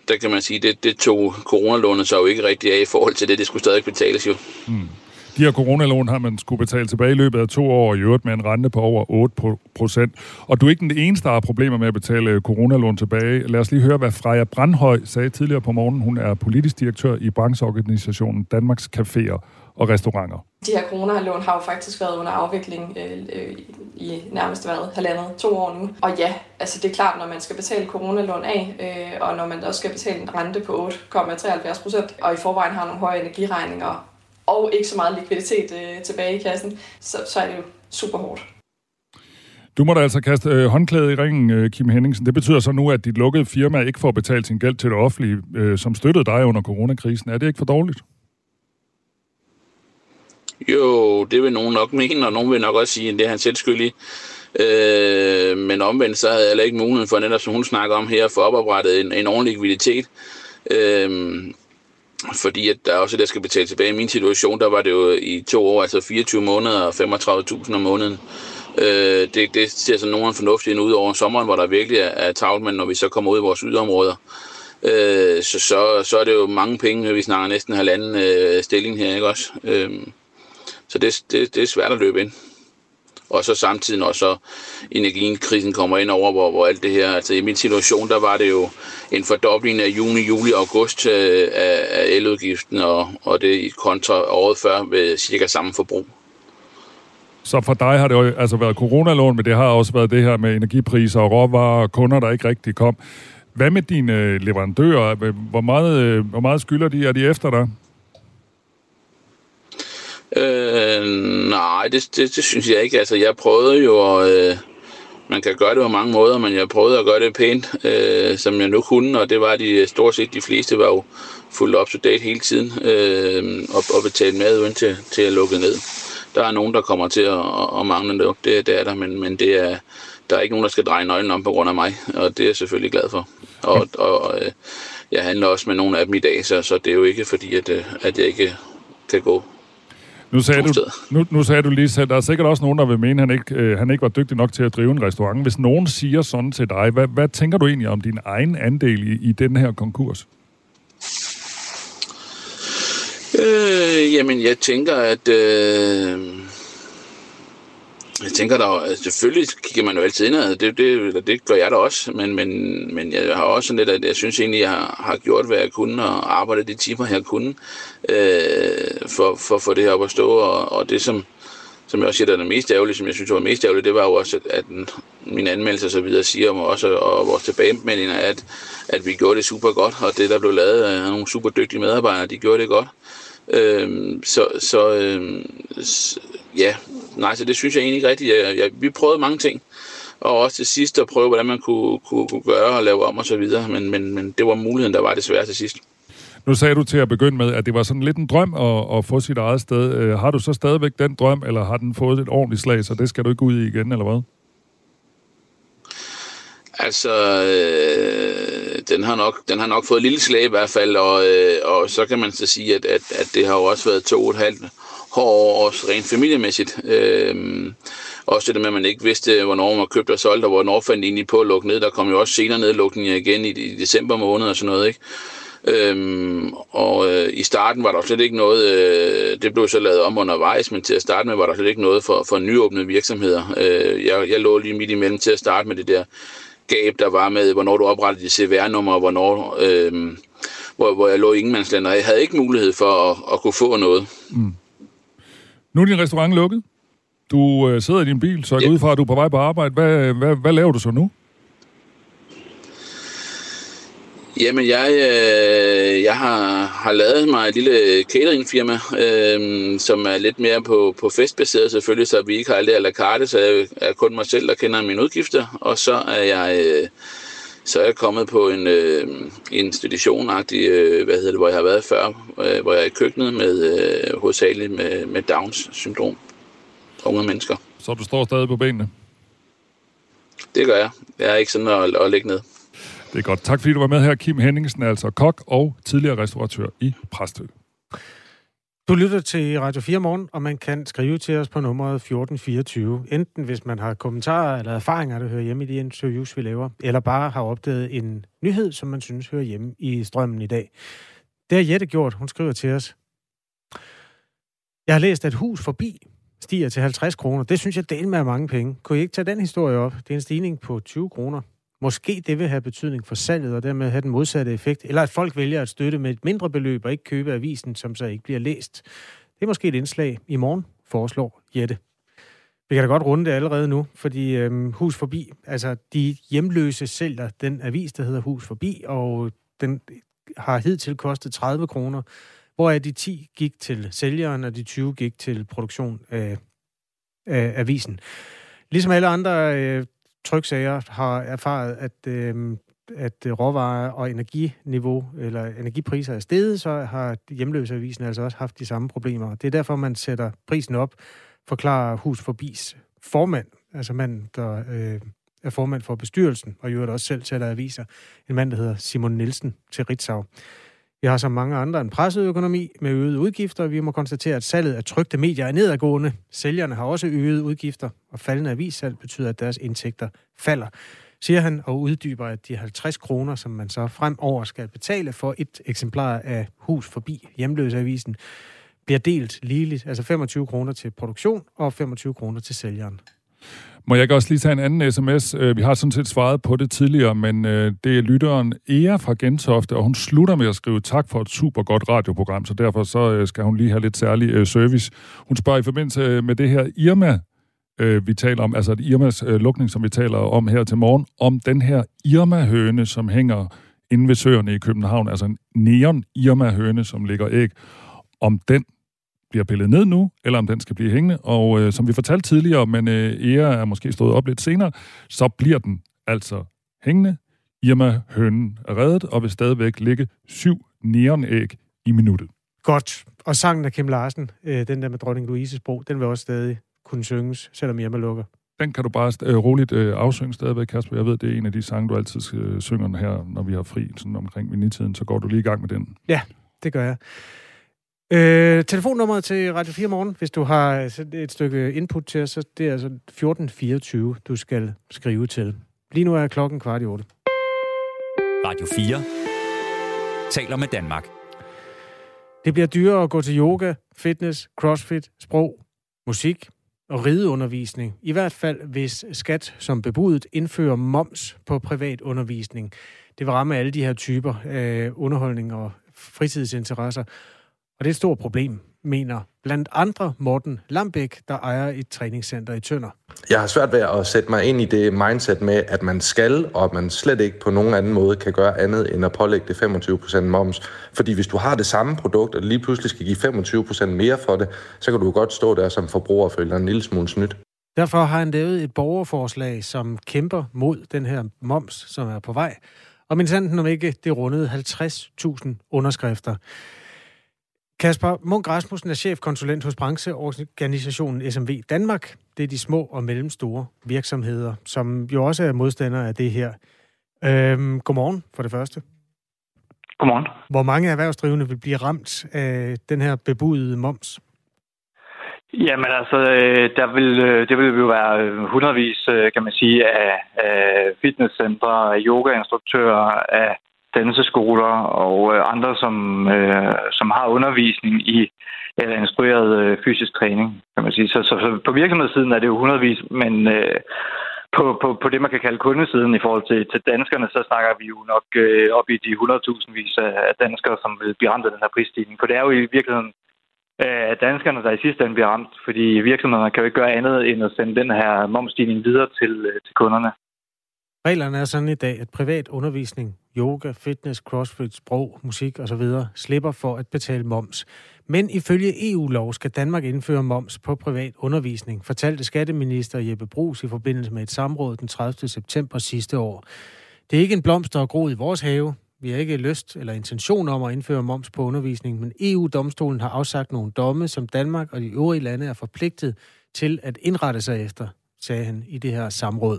der kan man sige, det tog coronalånet så jo ikke rigtig af i forhold til det. Det skulle stadig betales jo. Mm. De her coronalån har man skulle betale tilbage i løbet af 2 år, i øvrigt med en rente på over 8%. Og du er ikke den eneste, der har problemer med at betale coronalån tilbage. Lad os lige høre, hvad Freja Brandhøj sagde tidligere på morgenen. Hun er politisk direktør i brancheorganisationen Danmarks Caféer og Restauranter. De her coronalån har jo faktisk været under afvikling i nærmest 1,5-2 år nu. Og ja, altså det er klart, når man skal betale coronalån af, og når man også skal betale en rente på 8,73%, og i forvejen har nogle høje energiregninger, og ikke så meget likviditet tilbage i kassen, så er det jo super hårdt. Du må da altså kaste håndklædet i ringen, Kim Hemmingsen. Det betyder så nu, at dit lukkede firma ikke får betalt sin gæld til det offentlige, som støttede dig under coronakrisen. Er det ikke for dårligt? Jo, det vil nogen nok mene, og nogen vil nok også sige, at det er han selv skyldig. Men omvendt så havde jeg ikke muligheden for, netop som hun snakker om her, at få oprettet en ordentlig likviditet. Fordi at der er også det, der skal betale tilbage. I min situation, der var det jo i 2 år, altså 24 måneder og 35.000 om måneden. Det ser sådan nogen fornuftigt ud over sommeren, hvor der virkelig er travlt, men når vi så kommer ud i vores yderområder, så er det jo mange penge, vi snakker næsten halvanden stilling her, ikke også? Så det er svært at løbe ind. Og så samtidig, når så energikrisen kommer ind over, hvor alt det her... Altså i min situation, der var det jo en fordobling af juni, juli og august af eludgiften, og det kontra året før ved cirka samme forbrug. Så for dig har det jo altså været coronalån, men det har også været det her med energipriser og råvarer og kunder, der ikke rigtig kom. Hvad med dine leverandører? Hvor meget skylder de? Er de efter dig? Nej, det synes jeg ikke. Altså, jeg prøvede jo, man kan gøre det på mange måder, men jeg prøvede at gøre det pænt, som jeg nu kunne, og det var stort set de fleste var jo fuldt up to date hele tiden, og betalte med indtil til at lukke ned. Der er nogen, der kommer til at mangle det, det er der, men det er, der er ikke nogen, der skal dreje nøglen om på grund af mig, og det er jeg selvfølgelig glad for. Og jeg handler også med nogle af dem i dag, så det er jo ikke fordi, at jeg ikke kan gå. Nu sagde du lige selv, der er sikkert også nogen, der vil mene, han ikke var dygtig nok til at drive en restaurant. Hvis nogen siger sådan til dig, hvad tænker du egentlig om din egen andel i den her konkurs? Jamen, jeg tænker, at... Jeg tænker da, selvfølgelig kigger man jo altid indad, det gør jeg da også, men jeg har også sådan lidt, at jeg synes egentlig, jeg har gjort, hvad jeg kunne, og arbejdet de timer, jeg kunne, for at få det her op at stå, og det, som jeg også siger, der er det mest ærgerlige, som jeg synes var mest ærgerligt, det var jo også, at mine anmeldelser og så videre siger om også, og vores tilbagemeldinger, at vi gjorde det super godt, og det, der blev lavet af nogle super dygtige medarbejdere, de gjorde det godt. Så det synes jeg egentlig ikke rigtigt. Vi prøvede mange ting, og også til sidst at prøve, hvordan man kunne gøre og lave om og så videre, men det var muligheden, der var desværre til sidst. Nu sagde du til at begynde med, at det var sådan lidt en drøm at få sit eget sted. Har du så stadigvæk den drøm, eller har den fået et ordentligt slag, så det skal du ikke ud i igen, eller hvad? Altså, den har nok fået et lille slag i hvert fald, og så kan man så sige, at det har jo også været 2,5 år, også rent familiemæssigt. Også det med, at man ikke vidste, hvornår man købte og solgte, og hvornår fandt egentlig på at lukke ned. Der kom jo også senere nedlukninger igen i december måned og sådan noget, ikke? I starten var der slet ikke noget, det blev så lavet om undervejs, men til at starte med var der slet ikke noget for nyåbnede virksomheder. Jeg lå lige midt imellem til at starte med det der gab, der var med, hvornår du oprettede de CVR-numre, og hvornår, hvor jeg lå i ingenmandsland, og jeg havde ikke mulighed for at kunne få noget. Mm. Nu er din restaurant lukket. Du sidder i din bil, så jeg går ud fra, at du er på vej på arbejde. Hvad laver du så nu? Jamen, jeg har lavet mig et lille cateringfirma, som er lidt mere på festbaseret selvfølgelig, så vi ikke har alt det à la carte, så jeg er kun mig selv, der kender mine udgifter. Og så er jeg kommet på en institution-agtig, hvor jeg har været før, hvor jeg er i køkkenet med hovedsageligt med Downs-syndrom, unge mennesker. Så du står stadig på benene? Det gør jeg. Jeg er ikke sådan at ligge ned. Det er godt. Tak fordi du var med her. Kim Hemmingsen er altså kok og tidligere restauratør i Præstø. Du lytter til Radio 4 Morgen, og man kan skrive til os på nummeret 1424. Enten hvis man har kommentarer eller erfaringer, der hører hjemme i de interviews, vi laver, eller bare har opdaget en nyhed, som man synes hører hjemme i strømmen i dag. Det har Jette gjort. Hun skriver til os. Jeg har læst, at Hus Forbi stiger til 50 kroner. Det synes jeg delt med mange penge. Kunne I ikke tage den historie op? Det er en stigning på 20 kroner. Måske det vil have betydning for salget, og dermed have den modsatte effekt, eller at folk vælger at støtte med et mindre beløb og ikke købe avisen, som så ikke bliver læst. Det er måske et indslag i morgen, foreslår Jette. Vi kan da godt runde det allerede nu, fordi Hus Forbi, altså de hjemløse sælger den avis, der hedder Hus Forbi, og den har hidtil kostet 30 kroner, hvoraf de 10 gik til sælgeren, og de 20 gik til produktion af avisen. Ligesom alle andre... tryksager har erfaret, at råvarer og energiniveau eller energipriser er steget, så har hjemløseavisen altså også haft de samme problemer. Det er derfor, man sætter prisen op, forklarer Hus Forbis formand, altså manden, der er formand for bestyrelsen, og i øvrigt også selv sælger aviser, en mand, der hedder Simon Nielsen til Ritzau. Vi har som mange andre en presset økonomi med øgede udgifter. Vi må konstatere, at salget af trykte medier er nedadgående. Sælgerne har også øgede udgifter, og faldende avissalg betyder, at deres indtægter falder, siger han og uddyber, at de 50 kroner, som man så fremover skal betale for et eksemplar af Hus Forbi, hjemløseavisen, bliver delt ligeligt, altså 25 kroner til produktion og 25 kroner til sælgeren. Må jeg også lige tage en anden sms? Vi har sådan set svaret på det tidligere, men det er lytteren Ea fra Gentofte, og hun slutter med at skrive tak for et super godt radioprogram, så derfor så skal hun lige have lidt særlig service. Hun spørger i forbindelse med det her Irma, vi taler om, altså Irmas lukning, som vi taler om her til morgen, om den her Irma-høne, som hænger inde ved søerne i København, altså en neon Irma-høne, som ligger æg, om den bliver pillet ned nu, eller om den skal blive hængende. Og som vi fortalte tidligere, men Ea er måske stået op lidt senere, så bliver den altså hængende. Irma-hønen er reddet og vil stadigvæk ligge 7 neonæg i minuttet. Godt. Og sangen af Kim Larsen, den der med dronning Louises bro, den vil også stadig kunne synges, selvom Irma lukker. Den kan du bare roligt afsynge stadigvæk, Kasper. Jeg ved, det er en af de sange, du altid synger her, når vi har fri, sådan omkring midnatstiden, så går du lige i gang med den. Ja, det gør jeg. Telefonnummeret til Radio 4 Morgen, hvis du har et stykke input til os, så det er altså 1424, du skal skrive til. Lige nu er klokken 7:15. Radio 4 taler med Danmark. Det bliver dyrere at gå til yoga, fitness, crossfit, sprog, musik og rideundervisning. I hvert fald, hvis skat som bebudet indfører moms på privatundervisning. Det vil ramme alle de her typer af underholdning og fritidsinteresser. Og det er et stort problem, mener blandt andre Morten Lambæk, der ejer et træningscenter i Tønder. Jeg har svært ved at sætte mig ind i det mindset med, at man skal, og at man slet ikke på nogen anden måde kan gøre andet, end at pålægge det 25% moms. Fordi hvis du har det samme produkt, og lige pludselig skal give 25% mere for det, så kan du godt stå der som forbruger og føle dig en lille smule snydt. Derfor har han lavet et borgerforslag, som kæmper mod den her moms, som er på vej. Og minsandten om ikke, det rundede 50.000 underskrifter. Kasper Munch-Rasmussen er chefkonsulent hos brancheorganisationen SMV Danmark. Det er de små og mellemstore virksomheder, som jo også er modstandere af det her. Godmorgen for det første. Godmorgen. Hvor mange erhvervsdrivende vil blive ramt af den her bebudede moms? Jamen altså, det vil jo være hundredvis, kan man sige, af fitnesscentre, yogainstruktører, af danseskoler og andre, som har undervisning i eller instrueret fysisk træning, kan man sige. Så på virksomhedssiden er det jo hundredvis, men på det, man kan kalde kundesiden i forhold til danskerne, så snakker vi jo nok op i de 100.000-vis af danskere, som vil blive ramt af den her prisstigning. For det er jo i virkeligheden danskerne, der i sidste ende bliver ramt, fordi virksomhederne kan jo ikke gøre andet end at sende den her momsstigning videre til kunderne. Reglerne er sådan i dag, at privat undervisning, yoga, fitness, crossfit, sprog, musik osv. slipper for at betale moms. Men ifølge EU-lov skal Danmark indføre moms på privat undervisning, fortalte skatteminister Jeppe Bruus i forbindelse med et samråd den 30. september sidste år. Det er ikke en blomst, der er groet i vores have. Vi har ikke lyst eller intention om at indføre moms på undervisning, men EU-domstolen har afsagt nogle domme, som Danmark og de øvrige lande er forpligtet til at indrette sig efter, sagde han i det her samråd.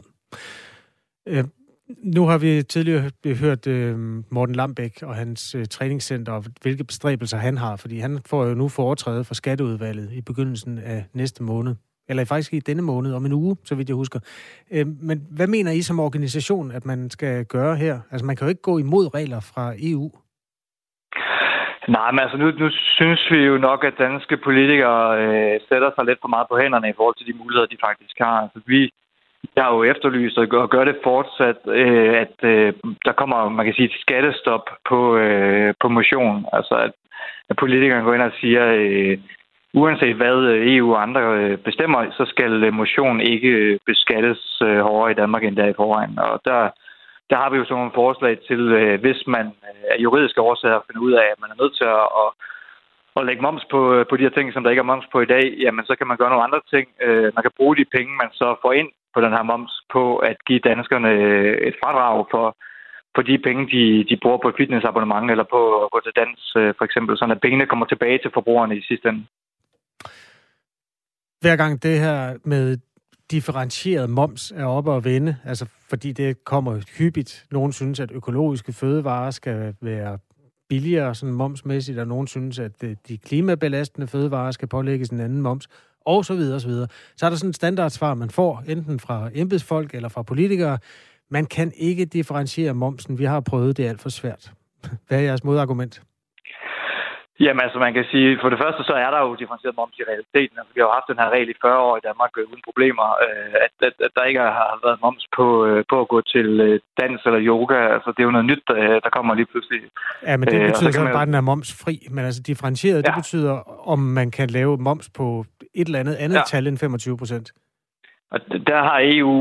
Nu har vi tidligere hørt Morten Lambæk og hans træningscenter, og hvilke bestræbelser han har, fordi han får jo nu foretræde for skatteudvalget i begyndelsen af næste måned, eller faktisk i denne måned, om en uge, så vidt jeg husker. Men hvad mener I som organisation, at man skal gøre her? Altså, man kan jo ikke gå imod regler fra EU. Nej, men altså nu synes vi jo nok, at danske politikere sætter sig lidt for meget på hænderne i forhold til de muligheder, de faktisk har. Altså, jeg har jo efterlyst og gør det fortsat, at der kommer, man kan sige, et skattestop på motion. Altså at politikerne går ind og siger, uanset hvad EU og andre bestemmer, så skal motion ikke beskattes hårdere i Danmark end der i forvejen. Og der har vi jo sådan nogle forslag til, hvis man af juridiske årsager finder ud af, at man er nødt til at lægge moms på de her ting, som der ikke er moms på i dag, jamen så kan man gøre nogle andre ting. Man kan bruge de penge, man så får ind på den her moms, på at give danskerne et fradrag for de penge, de bruger på et fitnessabonnement eller på at gå til dans, for eksempel, sådan at pengene kommer tilbage til forbrugerne i sidste ende. Hver gang det her med differentieret moms er oppe at vende, altså fordi det kommer hyppigt. Nogen synes, at økologiske fødevarer skal være billigere sådan momsmæssigt, og nogen synes, at de klimabelastende fødevarer skal pålægges en anden moms, og så videre og så videre. Så er der sådan et standardsvar, man får, enten fra embedsfolk eller fra politikere. Man kan ikke differentiere momsen. Vi har prøvet, det er alt for svært. Hvad er jeres modargument? Jamen altså, man kan sige, for det første så er der jo differentieret moms i realiteten. Altså, vi har jo haft den her regel i 40 år i Danmark uden problemer, at der ikke har været moms på at gå til dans eller yoga. Altså, det er jo noget nyt, der kommer lige pludselig. Ja, men det betyder så bare, at den er momsfri. Men altså, differentieret, ja. Det betyder, om man kan lave moms på et eller andet tal end 25%. Og der har EU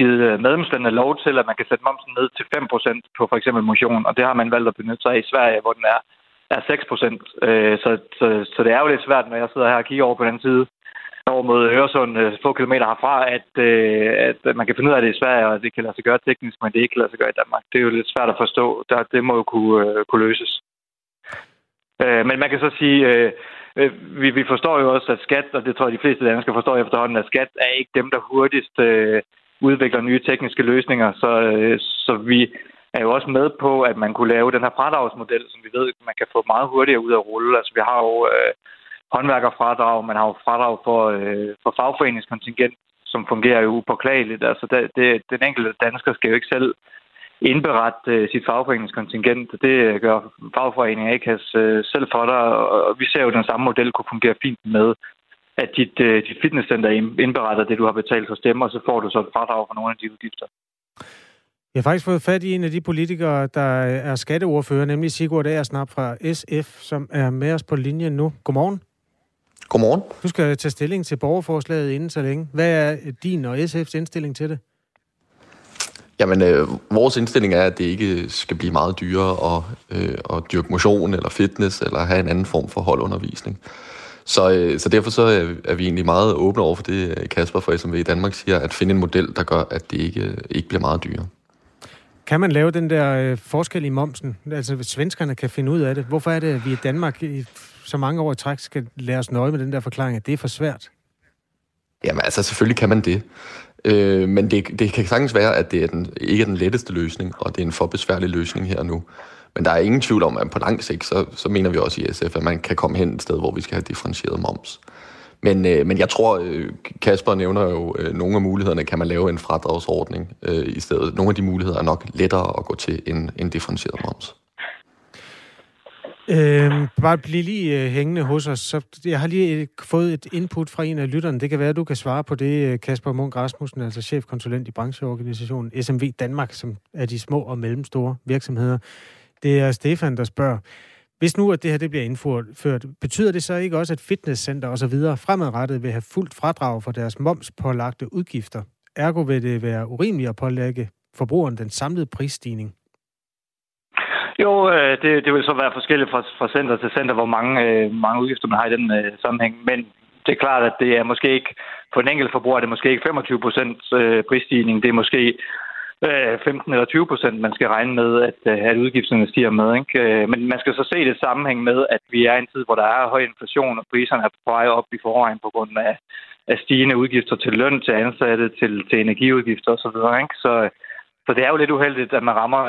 givet medlemslandene lov til, at man kan sætte momsen ned til 5% på for eksempel motion, og det har man valgt at benytte sig af i Sverige, hvor den er 6%. Så det er jo lidt svært, når jeg sidder her og kigger over på den side, over mod Øresund, få kilometer herfra, at man kan finde ud af det i Sverige, og det kan lade sig gøre teknisk, men det ikke kan lade sig gøre i Danmark. Det er jo lidt svært at forstå. Det må jo kunne løses. Men man kan så sige... Vi forstår jo også, at skat, og det tror jeg, de fleste danskere forstår efterhånden, at skat er ikke dem, der hurtigst udvikler nye tekniske løsninger. Så vi er jo også med på, at man kunne lave den her fradragsmodel, som vi ved, at man kan få meget hurtigere ud at rulle. Altså, vi har jo håndværkerfradrag, man har jo fradrag for fagforeningskontingent, som fungerer jo upåklageligt. Altså, den enkelte dansker skal jo ikke selv indberette sit fagforeningskontingent. Det gør fagforeninger ikke selv for dig, og vi ser jo, at den samme model kunne fungere fint med, at dit fitnesscenter indberetter det, du har betalt hos dem, og så får du så et fradrag for nogle af de udgifter. Jeg har faktisk fået fat i en af de politikere, der er skatteordfører, nemlig Sigurd Agersnap fra SF, som er med os på linjen nu. Godmorgen. Godmorgen. Du skal tage stilling til borgerforslaget inden så længe. Hvad er din og SF's indstilling til det? Jamen, vores indstilling er, at det ikke skal blive meget dyrere at dyrke motion eller fitness eller have en anden form for holdundervisning. Så derfor så er vi egentlig meget åbne over for det, Kasper fra SMV Danmark siger, at finde en model, der gør, at det ikke bliver meget dyrere. Kan man lave den der forskel i momsen? Altså, svenskerne kan finde ud af det. Hvorfor er det, at vi i Danmark i så mange år i træk skal lade os nøje med den der forklaring, at det er for svært? Jamen, altså, selvfølgelig kan man det. Men det kan sagtens være, at det er ikke er den letteste løsning, og det er en for besværlig løsning her nu. Men der er ingen tvivl om, at på lang sigt, så mener vi også i SF, at man kan komme hen et sted, hvor vi skal have differentieret moms. Men jeg tror, Kasper nævner jo, nogle af mulighederne kan man lave en fradragsordning i stedet. Nogle af de muligheder er nok lettere at gå til en differentieret moms. Bare blive lige hængende hos os. Så jeg har lige fået et input fra en af lytterne. Det kan være, at du kan svare på det, Kasper Munch-Rasmussen, altså chefkonsulent i brancheorganisationen SMV Danmark, som er de små og mellemstore virksomheder. Det er Stefan, der spørger. Hvis nu, at det her det bliver indført, betyder det så ikke også, at fitnesscenter osv. fremadrettet vil have fuldt fradrag for deres momspålagte udgifter? Ergo vil det være urimeligt at pålægge forbrugeren den samlede prisstigning. Jo, det vil så være forskelligt fra center til center, hvor mange udgifter man har i den sammenhæng. Men det er klart, at det er måske ikke, for den enkelte forbruger er det måske ikke 25% prisstigning. Det er måske 15 eller 20%, man skal regne med, at udgifterne stiger med. Ikke? Men man skal så se det sammenhæng med, at vi er i en tid, hvor der er høj inflation, og priserne er på vej op i forvejen på grund af stigende udgifter til løn, til ansatte, til energiudgifter osv. Så det er jo lidt uheldigt, at man rammer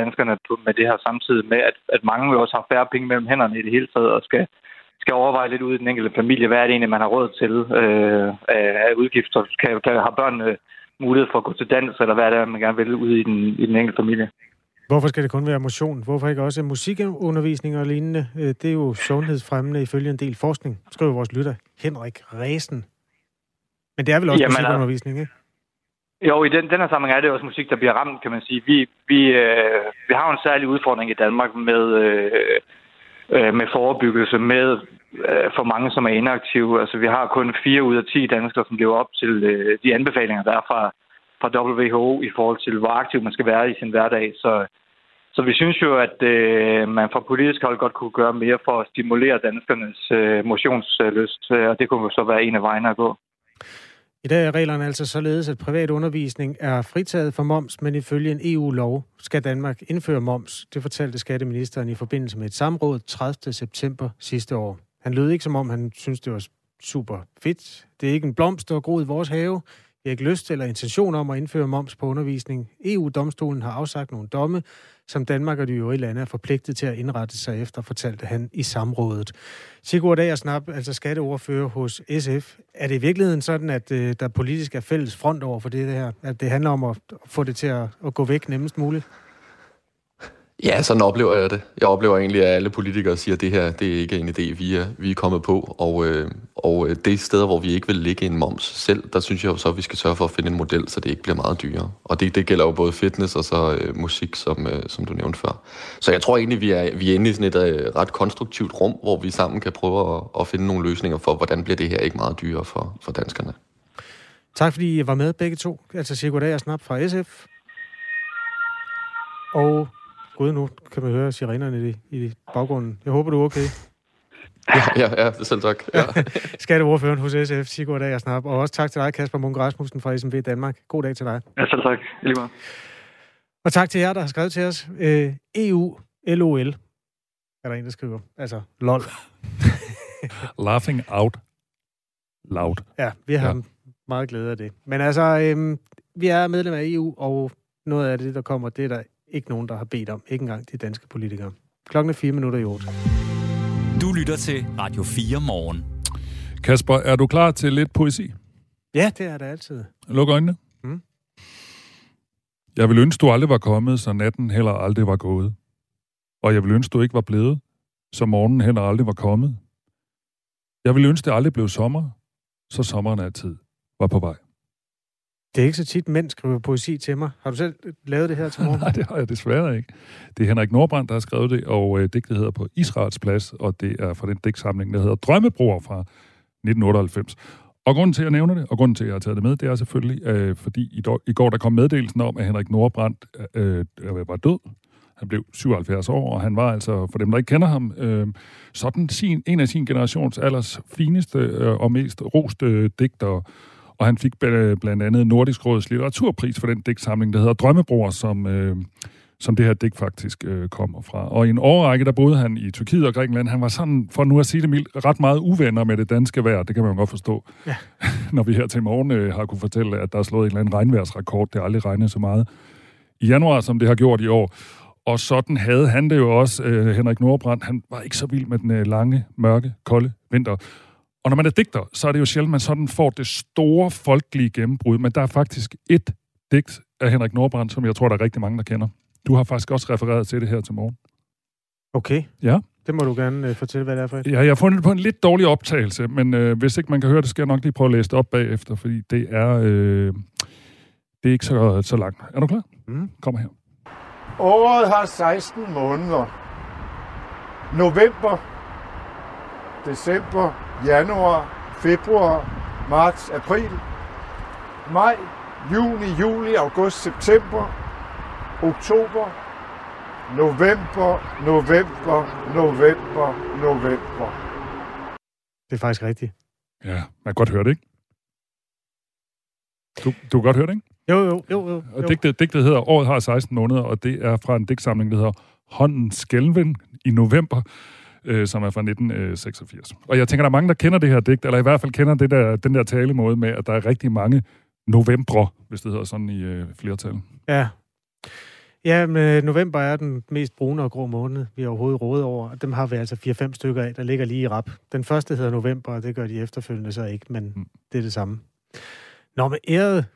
danskerne med det her samtidig med, at mange jo også har færre penge mellem hænderne i det hele taget, og skal overveje lidt ud i den enkelte familie, hvad er det egentlig, man har råd til af udgifter. Har børnene mulighed for at gå til dans, eller hvad er det, man gerne vil ud i den enkelte familie? Hvorfor skal det kun være motion? Hvorfor ikke også musikundervisning og lignende? Det er jo sundhedsfremmende ifølge en del forskning, skriver vores lytter Henrik Ræsen. Men det er vel også musikundervisning, ikke? Jo, i den her sammenhæng er det også musik, der bliver ramt, kan man sige. Vi har jo en særlig udfordring i Danmark med forebyggelse, med for mange, som er inaktive. Altså, vi har kun 4 ud af 10 danskere, som lever op til de anbefalinger, der er fra WHO i forhold til, hvor aktiv man skal være i sin hverdag. Så vi synes jo, at man fra politisk hold godt kunne gøre mere for at stimulere danskernes motionslyst, og det kunne så være en af vejene at gå. I dag er reglerne altså således, at privat undervisning er fritaget for moms, men ifølge en EU-lov skal Danmark indføre moms. Det fortalte skatteministeren i forbindelse med et samråd 30. september sidste år. Han lød ikke, som om han synes det var super fedt. Det er ikke en blomst, der er groet i vores have. Vi har ikke lyst eller intention om at indføre moms på undervisning. EU-domstolen har afsagt nogle domme, som Danmark og de øvrige lande er forpligtet til at indrette sig efter, fortalte han i samrådet. Sigurd Agersnap, altså skatteordfører hos SF. Er det i virkeligheden sådan, at der politisk er fælles front over for det her? At det handler om at få det til at gå væk nemmest muligt? Ja, sådan oplever jeg det. Jeg oplever egentlig, at alle politikere siger, at det her det er ikke en idé, vi er kommet på. Og det steder, hvor vi ikke vil lægge en moms selv, der synes jeg jo så, at vi skal sørge for at finde en model, så det ikke bliver meget dyrere. Og det gælder jo både fitness og så musik, som du nævnte før. Så jeg tror egentlig, vi er inde i sådan et ret konstruktivt rum, hvor vi sammen kan prøve at finde nogle løsninger for, hvordan bliver det her ikke meget dyrere for danskerne. Tak fordi I var med begge to. Altså Sigurd Agersnap fra SF. Og Gud, nu kan man høre sirenerne i baggrunden. Jeg håber, du er okay. Ja, selv tak. Ja. Skatteordføreren hos SF, Sigurd Agersnap. Og også tak til dig, Kasper Munch-Rasmussen fra SMV Danmark. God dag til dig. Ja, selv tak. Lige meget. Og tak til jer, der har skrevet til os. EU, LOL. Er der en, der skriver? Altså, LOL. Laughing out loud. Ja, vi har meget glæde af det. Men altså, vi er medlem af EU, og noget af det, der kommer, det er der ikke nogen, der har bedt om. Ikke engang de danske politikere. 7:04. Du lytter til Radio 4 morgen. Kasper, er du klar til lidt poesi? Ja, det er det altid. Luk øjnene. Mm. Jeg vil ønske, du aldrig var kommet, så natten heller aldrig var gået. Og jeg vil ønske, du ikke var blevet, så morgenen heller aldrig var kommet. Jeg vil ønske, det aldrig blev sommer, så sommeren altid var på vej. Det er ikke så tit, mænd skriver poesi til mig. Har du selv lavet det her til morgen? Nej, det har jeg desværre ikke. Det er Henrik Nordbrandt, der har skrevet det, og digtet hedder På Israels Plads, og det er fra den digtsamling, der hedder Drømmebroer fra 1998. Og grunden til, at jeg nævner det, og grunden til, at jeg har taget det med, det er selvfølgelig, fordi i går der kom meddelelsen om, at Henrik Nordbrandt var død. Han blev 77 år, og han var altså, for dem, der ikke kender ham, sådan en af sin generations allers fineste og mest roste digtere. Og han fik blandt andet Nordisk Råds litteraturpris for den digtsamling, der hedder Drømmebroer, som det her digt faktisk kommer fra. Og i en årrække, der boede han i Tyrkiet og Grækenland. Han var sådan, for nu at sige det mildt, ret meget uvenner med det danske vejr. Det kan man jo godt forstå, ja. Når vi her til morgen har kunne fortælle, at der er slået en eller anden regnværsrekord. Det har aldrig regnet så meget i januar, som det har gjort i år. Og sådan havde han det jo også, Henrik Nordbrandt. Han var ikke så vild med den lange, mørke, kolde vinter. Og når man er digter, så er det jo sjældent, man sådan får det store folkelige gennembrud, men der er faktisk et digt af Henrik Nordbrandt, som jeg tror, der er rigtig mange, der kender. Du har faktisk også refereret til det her til morgen. Okay. Ja. Det må du gerne fortælle, hvad det er for et. Ja, jeg har fundet det på en lidt dårlig optagelse, men hvis ikke man kan høre det, skal jeg nok lige prøve at læse det op bagefter, fordi det er ikke så langt. Er du klar? Mm. Kom her. Året har 16 måneder. November, december, januar, februar, marts, april, maj, juni, juli, august, september, oktober, november. Det er faktisk rigtigt. Ja, man kan godt høre det, ikke? Du kan godt høre det, ikke? Jo. Og digtet hedder Året har 16 måneder, og det er fra en digtsamling, der hedder Håndens skælven i november, som er fra 1986. Og jeg tænker, der er mange, der kender det her digt, eller i hvert fald kender den der talemåde med, at der er rigtig mange november, hvis det hedder sådan i flertal. Ja. Ja, men november er den mest brune og grå måned, vi overhovedet råder over. Dem har vi altså 4-5 stykker af, der ligger lige i rap. Den første hedder november, og det gør de efterfølgende så ikke, men det er det samme. Nå, men æret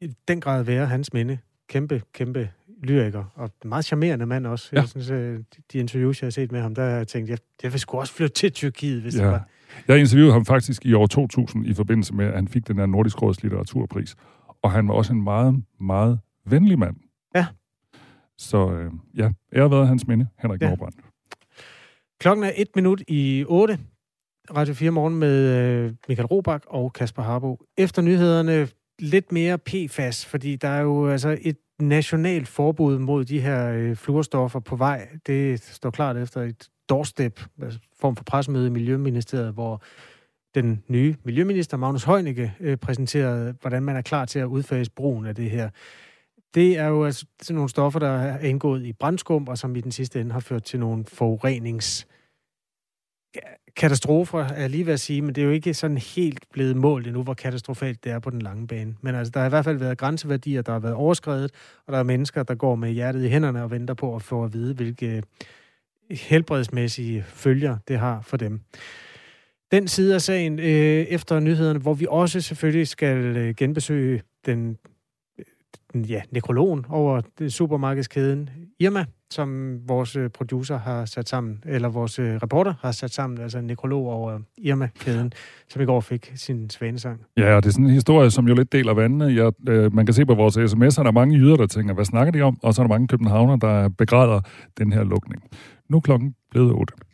i den grad være hans minde. Kæmpe, kæmpe lyriker, og meget charmerende mand også. Ja. Jeg synes, de interviews, jeg har set med ham, der har jeg tænkt, jeg vil sgu også flytte til Tyrkiet, hvis det var. Jeg interviewede ham faktisk i år 2000, i forbindelse med, at han fik den her Nordisk Råds litteraturpris, og han var også en meget, meget venlig mand. Ja. Så ære været hans minde, Henrik Nordbrandt. Klokken er 7:01. Radio 4 morgen med Michael Robach og Kasper Harbo. Efter nyhederne lidt mere PFAS, fordi der er jo altså et nationalt forbud mod de her fluorstoffer på vej. Det står klart efter et doorstep, altså form for pressemøde i Miljøministeriet, hvor den nye miljøminister, Magnus Heunicke, præsenterede, hvordan man er klar til at udfase brugen af det her. Det er jo altså sådan nogle stoffer, der er indgået i brandskum, og som i den sidste ende har ført til nogle forurenings katastrofer, er lige ved at sige, men det er jo ikke sådan helt blevet målt endnu, hvor katastrofalt det er på den lange bane. Men altså, der har i hvert fald været grænseværdier, der har været overskredet, og der er mennesker, der går med hjertet i hænderne og venter på at få at vide, hvilke helbredsmæssige følger det har for dem. Den side af sagen efter nyhederne, hvor vi også selvfølgelig skal genbesøge den nekrologen over supermarkedskæden Irma, som vores producer har sat sammen, eller vores reporter har sat sammen, altså en nekrolog over Irma-kæden, som i går fik sin svanesang. Ja, og det er sådan en historie, som jo lidt deler vandene. Man kan se på vores sms'er, der er mange jyder, der tænker, hvad snakker de om? Og så er der mange københavner, der begræder den her lukning. Nu klokken blevet 8.